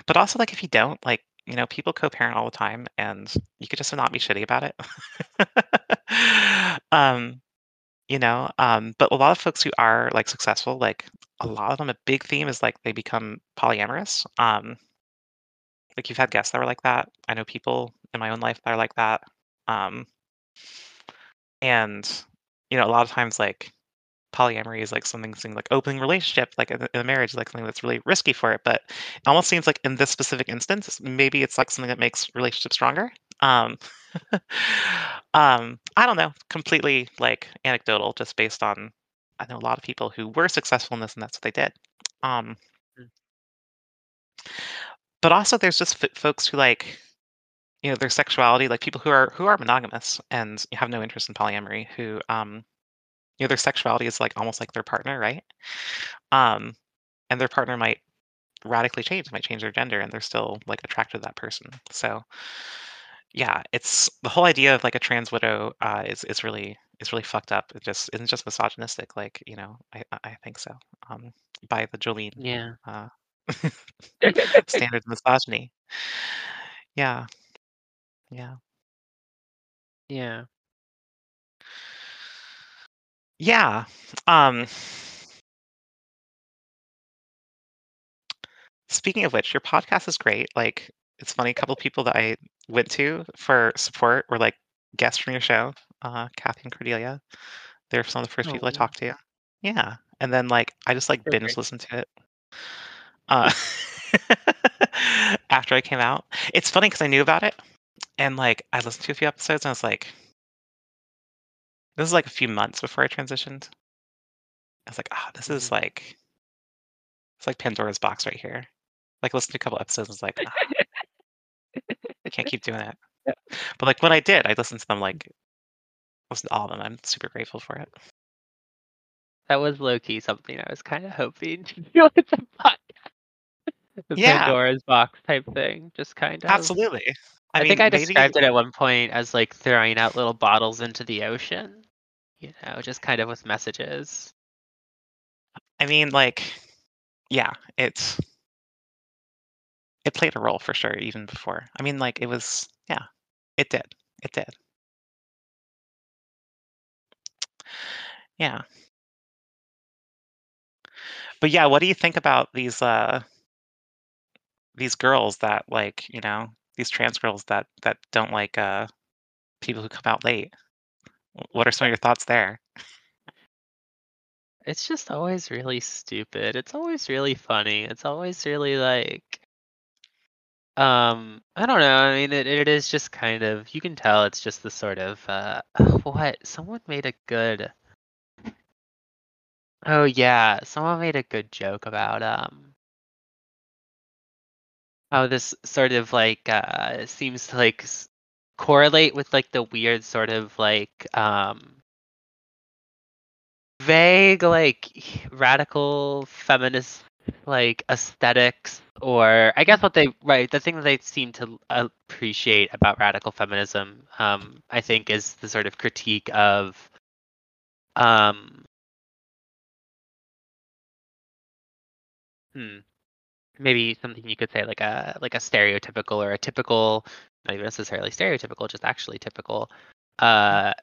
but also, like, if you don't, like, you know, people co-parent all the time, and you could just not be shitty about it. um, you know, um, but a lot of folks who are, like, successful, like, a lot of them, a big theme is, like, they become polyamorous. Um, like, you've had guests that were like that. I know people in my own life that are like that. Um, and, you know, a lot of times, like, polyamory is like something, something like opening relationship, like in a marriage, like something that's really risky for it. But it almost seems like in this specific instance, maybe it's like something that makes relationships stronger. Um, um, I don't know, completely like anecdotal, just based on, I know a lot of people who were successful in this and that's what they did. Um, but also there's just f- folks who like, you know, their sexuality, like people who are, who are monogamous and have no interest in polyamory, who, um, you know, their sexuality is like almost like their partner, right? Um, and their partner might radically change, might change their gender, and they're still like attracted to that person. So, yeah, it's the whole idea of like a trans widow uh, is is really is really fucked up. It just isn't just misogynistic, like you know, I I think so. Um, by the Jolene yeah uh, standard misogyny. Yeah, yeah, yeah. Yeah. Um, speaking of which, your podcast is great. Like, it's funny, a couple of people that I went to for support were like guests from your show, uh, Kathy and Cordelia. They're some of the first Oh, people I talked to. Yeah. And then like I just like binge perfect. listened to it. Uh, after I came out. It's funny because I knew about it and like I listened to a few episodes and I was like, this is like a few months before I transitioned. I was like, ah, oh, this is like, it's like Pandora's box right here. Like, listen to a couple episodes, and it's like, oh, I can't keep doing it. Yeah. But like when I did, I listened to them, like, listened to all of them. I'm super grateful for it. That was low key something I was kind of hoping to do with the podcast. The yeah. Pandora's box type thing, just kind of. Absolutely. I, I mean, think I maybe... described it at one point as like throwing out little bottles into the ocean, you know, just kind of with messages. I mean, like, yeah, it's, it played a role for sure, even before. I mean, like, it was, yeah, it did. It did. Yeah. But yeah, what do you think about these, uh, these girls that like, you know, these trans girls that that don't like uh, people who come out late? What are some of your thoughts there? It's just always really stupid. It's always really funny. It's always really like, um, I don't know. I mean, it, it is just kind of, you can tell it's just the sort of, uh, what? Someone made a good, oh yeah, someone made a good joke about, um, how this sort of like uh, seems to like s- correlate with like the weird sort of like um, vague like radical feminist like aesthetics, or I guess what they right the thing that they seem to appreciate about radical feminism, um, I think, is the sort of critique of um, hmm. maybe something you could say like a like a stereotypical or a typical, not even necessarily stereotypical, just actually typical, uh,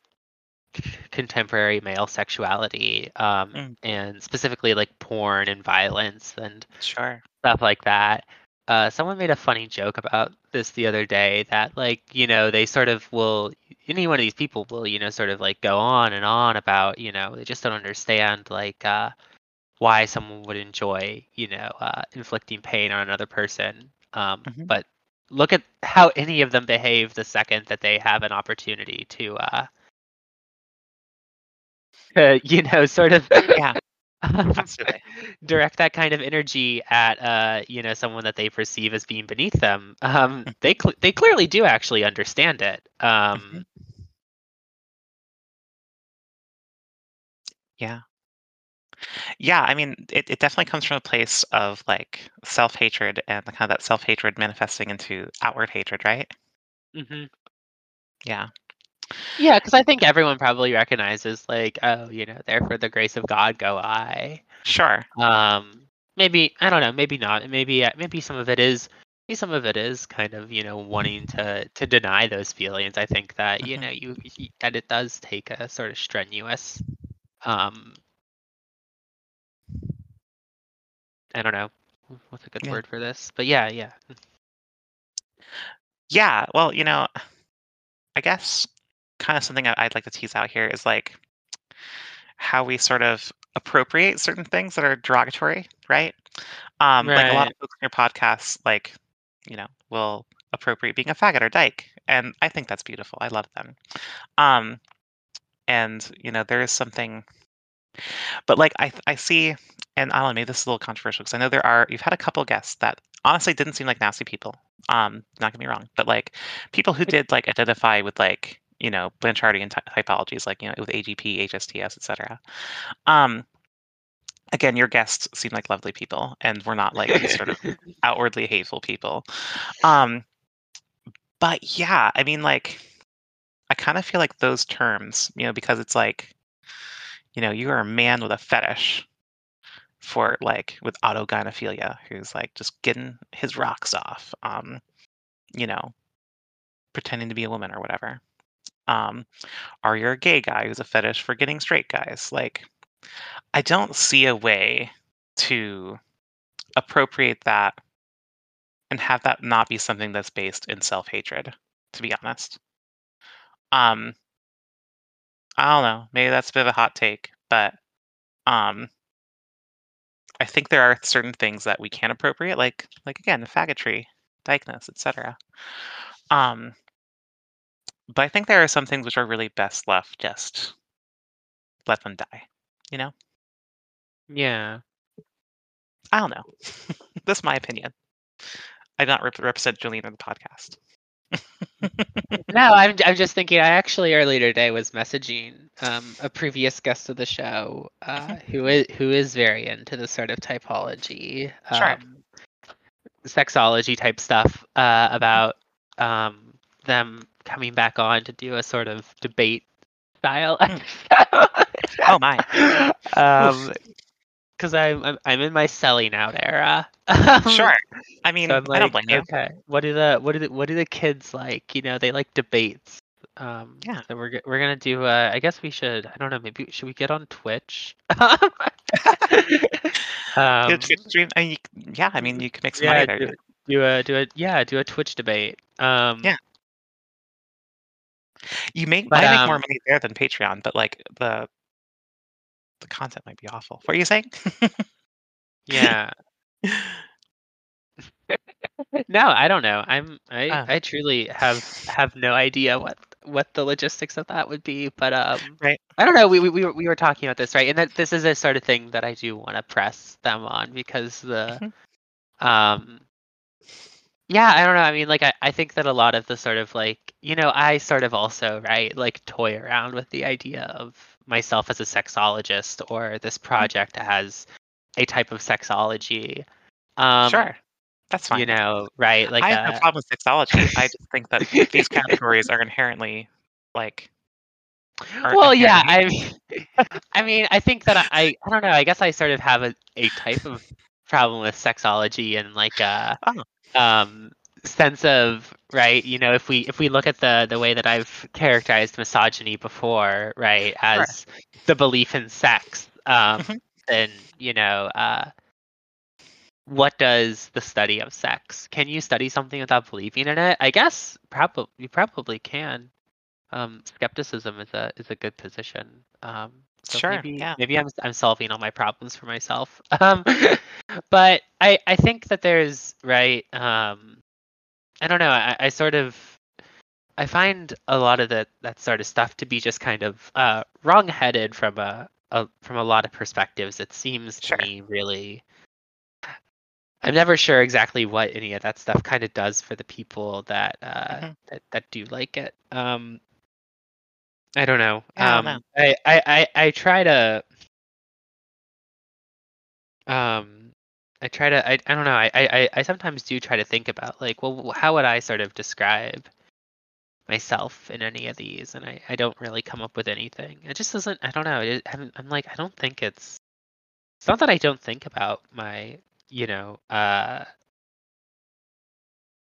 c- contemporary male sexuality, um, mm. and specifically like porn and violence and sure. stuff like that. Uh, someone made a funny joke about this the other day that like, you know, they sort of will, any one of these people will, you know, sort of like go on and on about, you know, they just don't understand like, uh, why someone would enjoy, you know, uh, inflicting pain on another person. Um, mm-hmm. But look at how any of them behave the second that they have an opportunity to, uh, to you know, sort of yeah. direct that kind of energy at, uh, you know, someone that they perceive as being beneath them. Um, they cl- they clearly do actually understand it. Um, mm-hmm. Yeah. Yeah, I mean, it, it definitely comes from a place of like self-hatred and the kind of that self-hatred manifesting into outward hatred, right? Mm-hmm. Yeah. Yeah, because I think everyone probably recognizes, like, oh, you know, there for the grace of God go I. Sure. Um, maybe, I don't know, maybe not. Maybe, maybe some of it is, maybe some of it is kind of, you know, wanting to, to deny those feelings. I think that, you mm-hmm. know, you, you that it does take a sort of strenuous, um, I don't know, what's a good yeah. word for this? But yeah, yeah. Yeah, well, you know, I guess kind of something I'd like to tease out here is like how we sort of appropriate certain things that are derogatory, right? Um, right. Like a lot of folks in your podcasts, like, you know, will appropriate being a faggot or dyke. And I think that's beautiful. I love them. Um, and, you know, there is something, but like I I see, and I don't know, maybe this is a little controversial because I know there are, you've had a couple guests that honestly didn't seem like nasty people. Um, not get me wrong, but like people who did like identify with like, you know, Blanchardian ty- typologies, like, you know, with A G P, H S T S, et cetera. Um, again, your guests seem like lovely people, and we're not like sort of outwardly hateful people. Um, but yeah, I mean, like, I kind of feel like those terms, you know, because it's like, you know, you are a man with a fetish for like with autogynephilia, who's like just getting his rocks off, um, you know, pretending to be a woman or whatever. Um, or you're a gay guy who's a fetish for getting straight guys. Like, I don't see a way to appropriate that and have that not be something that's based in self-hatred, to be honest. Um, I don't know. Maybe that's a bit of a hot take, but um, I think there are certain things that we can appropriate, like, like again, faggotry, dykeness, et cetera. Um, but I think there are some things which are really best left just let them die, you know? Yeah. I don't know. That's my opinion. I do not rep- represent Jolene on the podcast. No, I'm I'm just thinking, I actually earlier today was messaging um, a previous guest of the show uh, who is who is very into this sort of typology, um, sure. sexology type stuff uh, about um, them coming back on to do a sort of debate style. Oh my! Because um, I'm, I'm I'm in my selling out era. Sure. I mean, so I'm like, I don't blame you. Okay, what do the what do the, what do the kids like? You know, they like debates. Um, yeah. So we're we're gonna do. Uh, I guess we should. I don't know. Maybe should we get on Twitch? um, I mean, yeah. I mean, you can make some yeah, money there. Do, do a do a yeah do a Twitch debate. Um, yeah. You make but, I um, make more money there than Patreon, but like the the content might be awful. What are you saying? Yeah. No, I don't know. I'm I, uh, I truly have have no idea what what the logistics of that would be, but um right. I don't know. We we we were, we were talking about this, right? And that this is a sort of thing that I do want to press them on because the mm-hmm. um yeah, I don't know. I mean, like, I, I think that a lot of the sort of, like, you know, I sort of also, right, like, toy around with the idea of myself as a sexologist or this project as a type of sexology. Um, sure. That's fine. You know, right? Like, I have uh, no problem with sexology. I just think that these categories are inherently, like... Well, yeah, I mean, I mean, I think that I, I don't know, I guess I sort of have a, a type of problem with sexology and, like, uh... Oh. Um, sense of, right, you know, if we if we look at the the way that I've characterized misogyny before, right, as sure. the belief in sex, um, mm-hmm. then, you know, uh, what does the study of sex? Can you study something without believing in it? I guess probably you probably can. Um, skepticism is a is a good position. Um, so sure. Maybe, yeah. maybe I'm I'm solving all my problems for myself. Um, but I, I think that there's right. Um, I don't know. I, I sort of I find a lot of that that sort of stuff to be just kind of uh, wrongheaded from a, a from a lot of perspectives. It seems sure. to me really. I'm never sure exactly what any of that stuff kind of does for the people that uh, mm-hmm. that, that do like it. Um, I don't know. I don't um, know. I, I, I, I try to. Um, I try to. I, I don't know. I, I, I sometimes do try to think about like, well, how would I sort of describe myself in any of these, and I, I don't really come up with anything. It just doesn't, I don't know. It, I'm, I'm like, I don't think it's, it's not that I don't think about my, you know, uh,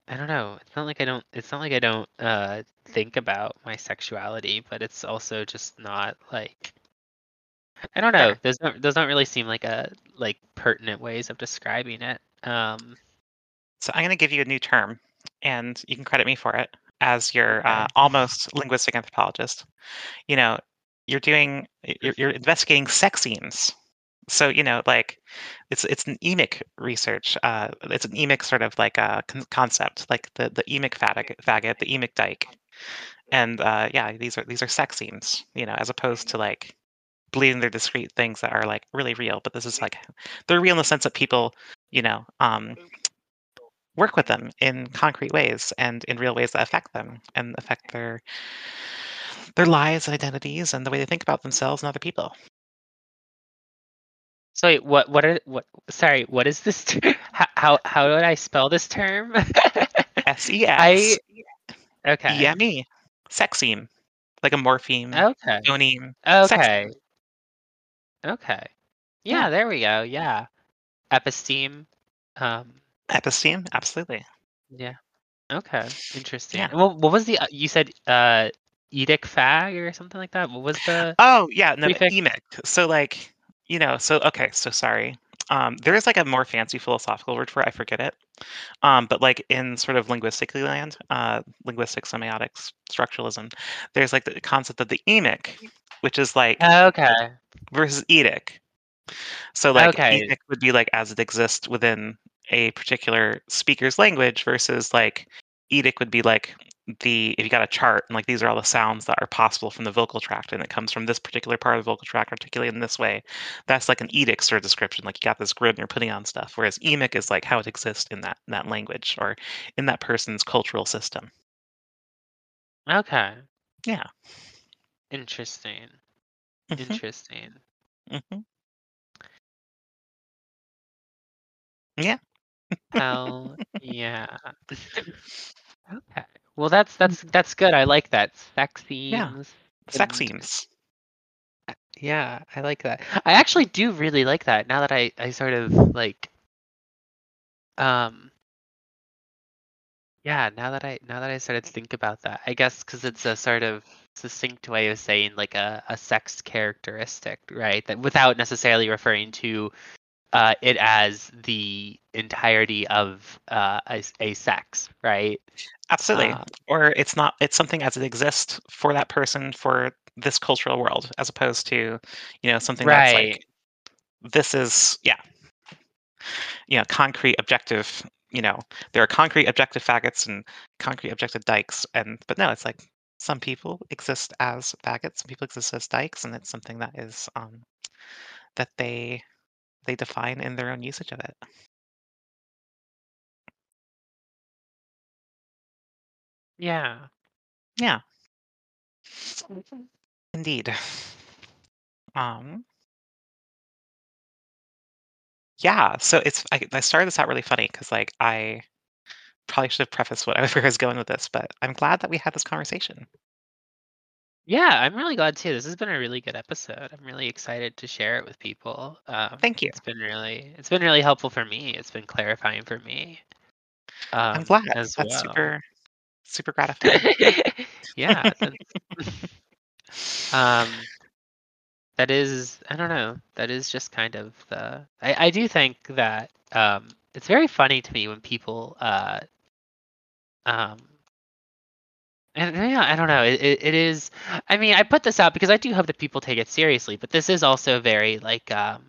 I don't know. It's not like I don't, it's not like I don't uh, think about my sexuality, but it's also just not like, I don't know. There's not, does not really seem like a, like pertinent ways of describing it. Um, so I'm going to give you a new term and you can credit me for it as your uh, almost linguistic anthropologist. You know, you're doing, you're, you're investigating sex scenes. So, you know, like it's it's an emic research. Uh, it's an emic sort of like a con concept, like the, the emic faggot, faggot, the emic dyke. And uh, yeah, these are these are sex scenes, you know, as opposed to like believing they're discrete things that are like really real. But this is like, they're real in the sense that people, you know, um, work with them in concrete ways and in real ways that affect them and affect their, their lives and identities and the way they think about themselves and other people. So wait, what? What are? What? Sorry, what is this? Term? How, how? How do I spell this term? S E S. I, okay. E M E. Sexeme, like a morpheme. Okay. Doneme. Okay. Sexeme. Okay. Yeah, yeah. There we go. Yeah. Episteme. Um. Episteme. Absolutely. Yeah. Okay. Interesting. Yeah. Well, what was the? You said. Uh, edic fag or something like that. What was the? Oh yeah, no, emic. So like. You know, so, okay, so sorry. Um, there is like a more fancy philosophical word for it. I forget it. Um, but like in sort of linguistically land, uh, linguistic semiotics, structuralism, there's like the concept of the emic, which is like, okay, versus edic. So like, okay. Edic would be like as it exists within a particular speaker's language versus like edic would be like the, if you got a chart and like these are all the sounds that are possible from the vocal tract and it comes from this particular part of the vocal tract articulated in this way, that's like an edic sort of description, like you got this grid and you're putting on stuff, whereas emic is like how it exists in that in that language or in that person's cultural system. Okay. Yeah. Interesting. Mm-hmm. Interesting. Mm-hmm. Yeah. Hell yeah. Okay. Well, that's that's that's good. I like that. Sex scenes. Yeah. Sex scenes. Yeah, I like that. I actually do really like that. Now that I I sort of like, um, yeah. Now that I now that I started to think about that, I guess because it's a sort of succinct way of saying like a a sex characteristic, right? That without necessarily referring to Uh, it as the entirety of uh, a, a sex, right? Absolutely. Um, or it's not, it's something as it exists for that person, for this cultural world, as opposed to, you know, something right. That's like, this is, yeah, you know, concrete, objective, you know, there are concrete, objective faggots and concrete, objective dykes. And, but no, it's like some people exist as faggots, some people exist as dykes, and it's something that is, um, that they, they define in their own usage of it. Yeah. Yeah. Indeed. Um, yeah, so it's, I, I started this out really funny because like I probably should have prefaced what I was going with this, but I'm glad that we had this conversation. Yeah, I'm really glad too. This has been a really good episode. I'm really excited to share it with people. Um, Thank you. It's been really, it's been really helpful for me. It's been clarifying for me. Um, I'm glad. As That's well. super, super gratifying. Yeah. um, that is, I don't know. That is just kind of the. I I do think that um, it's very funny to me when people uh, um. And yeah, I don't know. It, it it is. I mean, I put this out because I do hope that people take it seriously. But this is also very like. Um,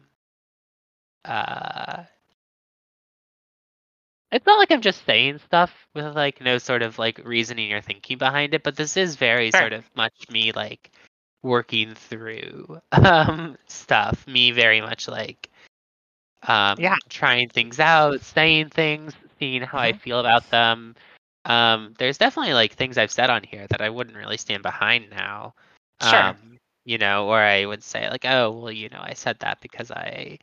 uh, it's not like I'm just saying stuff with like no sort of like reasoning or thinking behind it. But this is very sure. sort of much me like working through um, stuff. Me very much like. Um, yeah. Trying things out, saying things, seeing how mm-hmm. I feel about them. Um, there's definitely like things I've said on here that I wouldn't really stand behind now, sure. um, you know, or I would say like, oh, well, you know, I said that because I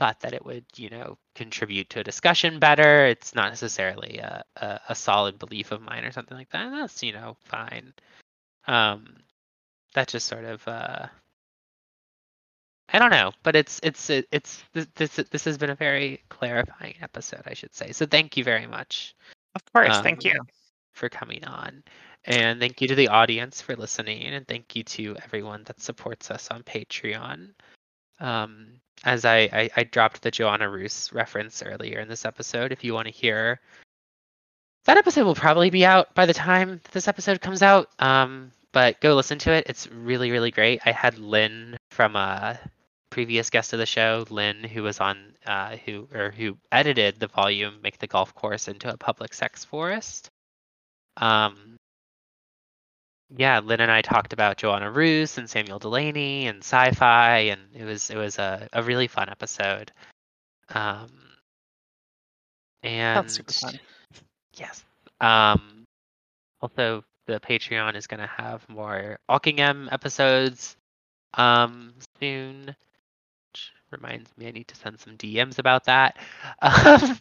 thought that it would, you know, contribute to a discussion better. It's not necessarily a, a, a solid belief of mine or something like that. And that's, you know, fine. Um, that just sort of, uh, I don't know, but it's, it's, it's, it's this, this has been a very clarifying episode, I should say. So thank you very much. Of course. Um, thank you for coming on. And thank you to the audience for listening. And thank you to everyone that supports us on Patreon. Um, as I, I, I dropped the Joanna Russ reference earlier in this episode, if you want to hear, that episode will probably be out by the time this episode comes out. Um, but go listen to it. It's really, really great. I had Lynn from a previous guest of the show, Lynn, who was on, uh, who or who edited the volume "Make the Golf Course into a Public Sex Forest." Um. Yeah, Lynn and I talked about Joanna Russ and Samuel Delaney and sci-fi, and it was it was a, a really fun episode. Um, and that's super fun. Yes. Um, also, the Patreon is going to have more Alkingham episodes um, soon, which reminds me I need to send some D Ms about that. Um,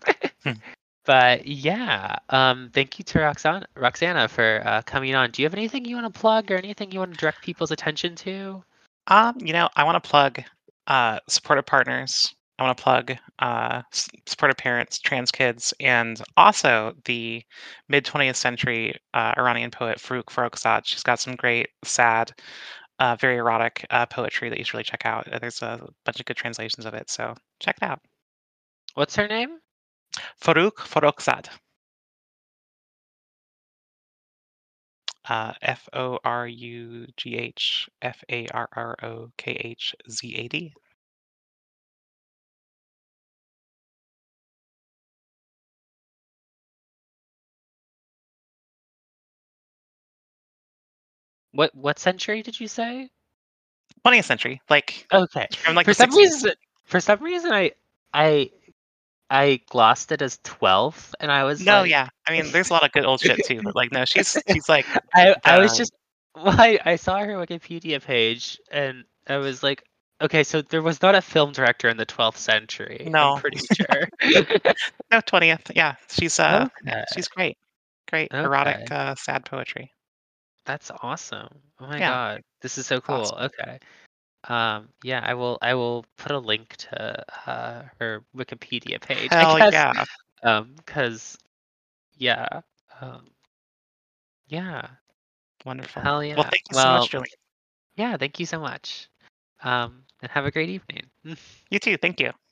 But yeah, um, thank you to Roxana, Roxana for uh, coming on. Do you have anything you want to plug or anything you want to direct people's attention to? Um, you know, I want to plug uh, supportive partners. I want to plug uh, supportive parents, trans kids, and also the mid-twentieth century uh, Iranian poet Forugh Farrokhzad. She's got some great, sad, uh, very erotic uh, poetry that you should really check out. There's a bunch of good translations of it, so check it out. What's her name? Forugh Farrokhzad. Uh, F O R U G H F A R R O K H Z A D. What what century did you say? twentieth century, like okay. From like for some sixties. reason, for some reason, I I. I glossed it as twelfth, and I was no, like... yeah. I mean, there's a lot of good old shit too, but like, no, she's she's like. I, I was just, well, I, I saw her Wikipedia page, and I was like, okay, so there was not a film director in the twelfth century. No, I'm pretty sure. No, twentieth. Yeah, she's uh, okay. she's great, great okay. erotic, uh, sad poetry. That's awesome. Oh my yeah. god, this is so cool. Awesome. Okay. Um, yeah, I will. I will put a link to uh, her Wikipedia page. Hell I guess. yeah! Um, because yeah, um, yeah, wonderful. Hell yeah! Well, thank you well, so much, Jolene. Yeah, thank you so much. Um, and have a great evening. You too. Thank you.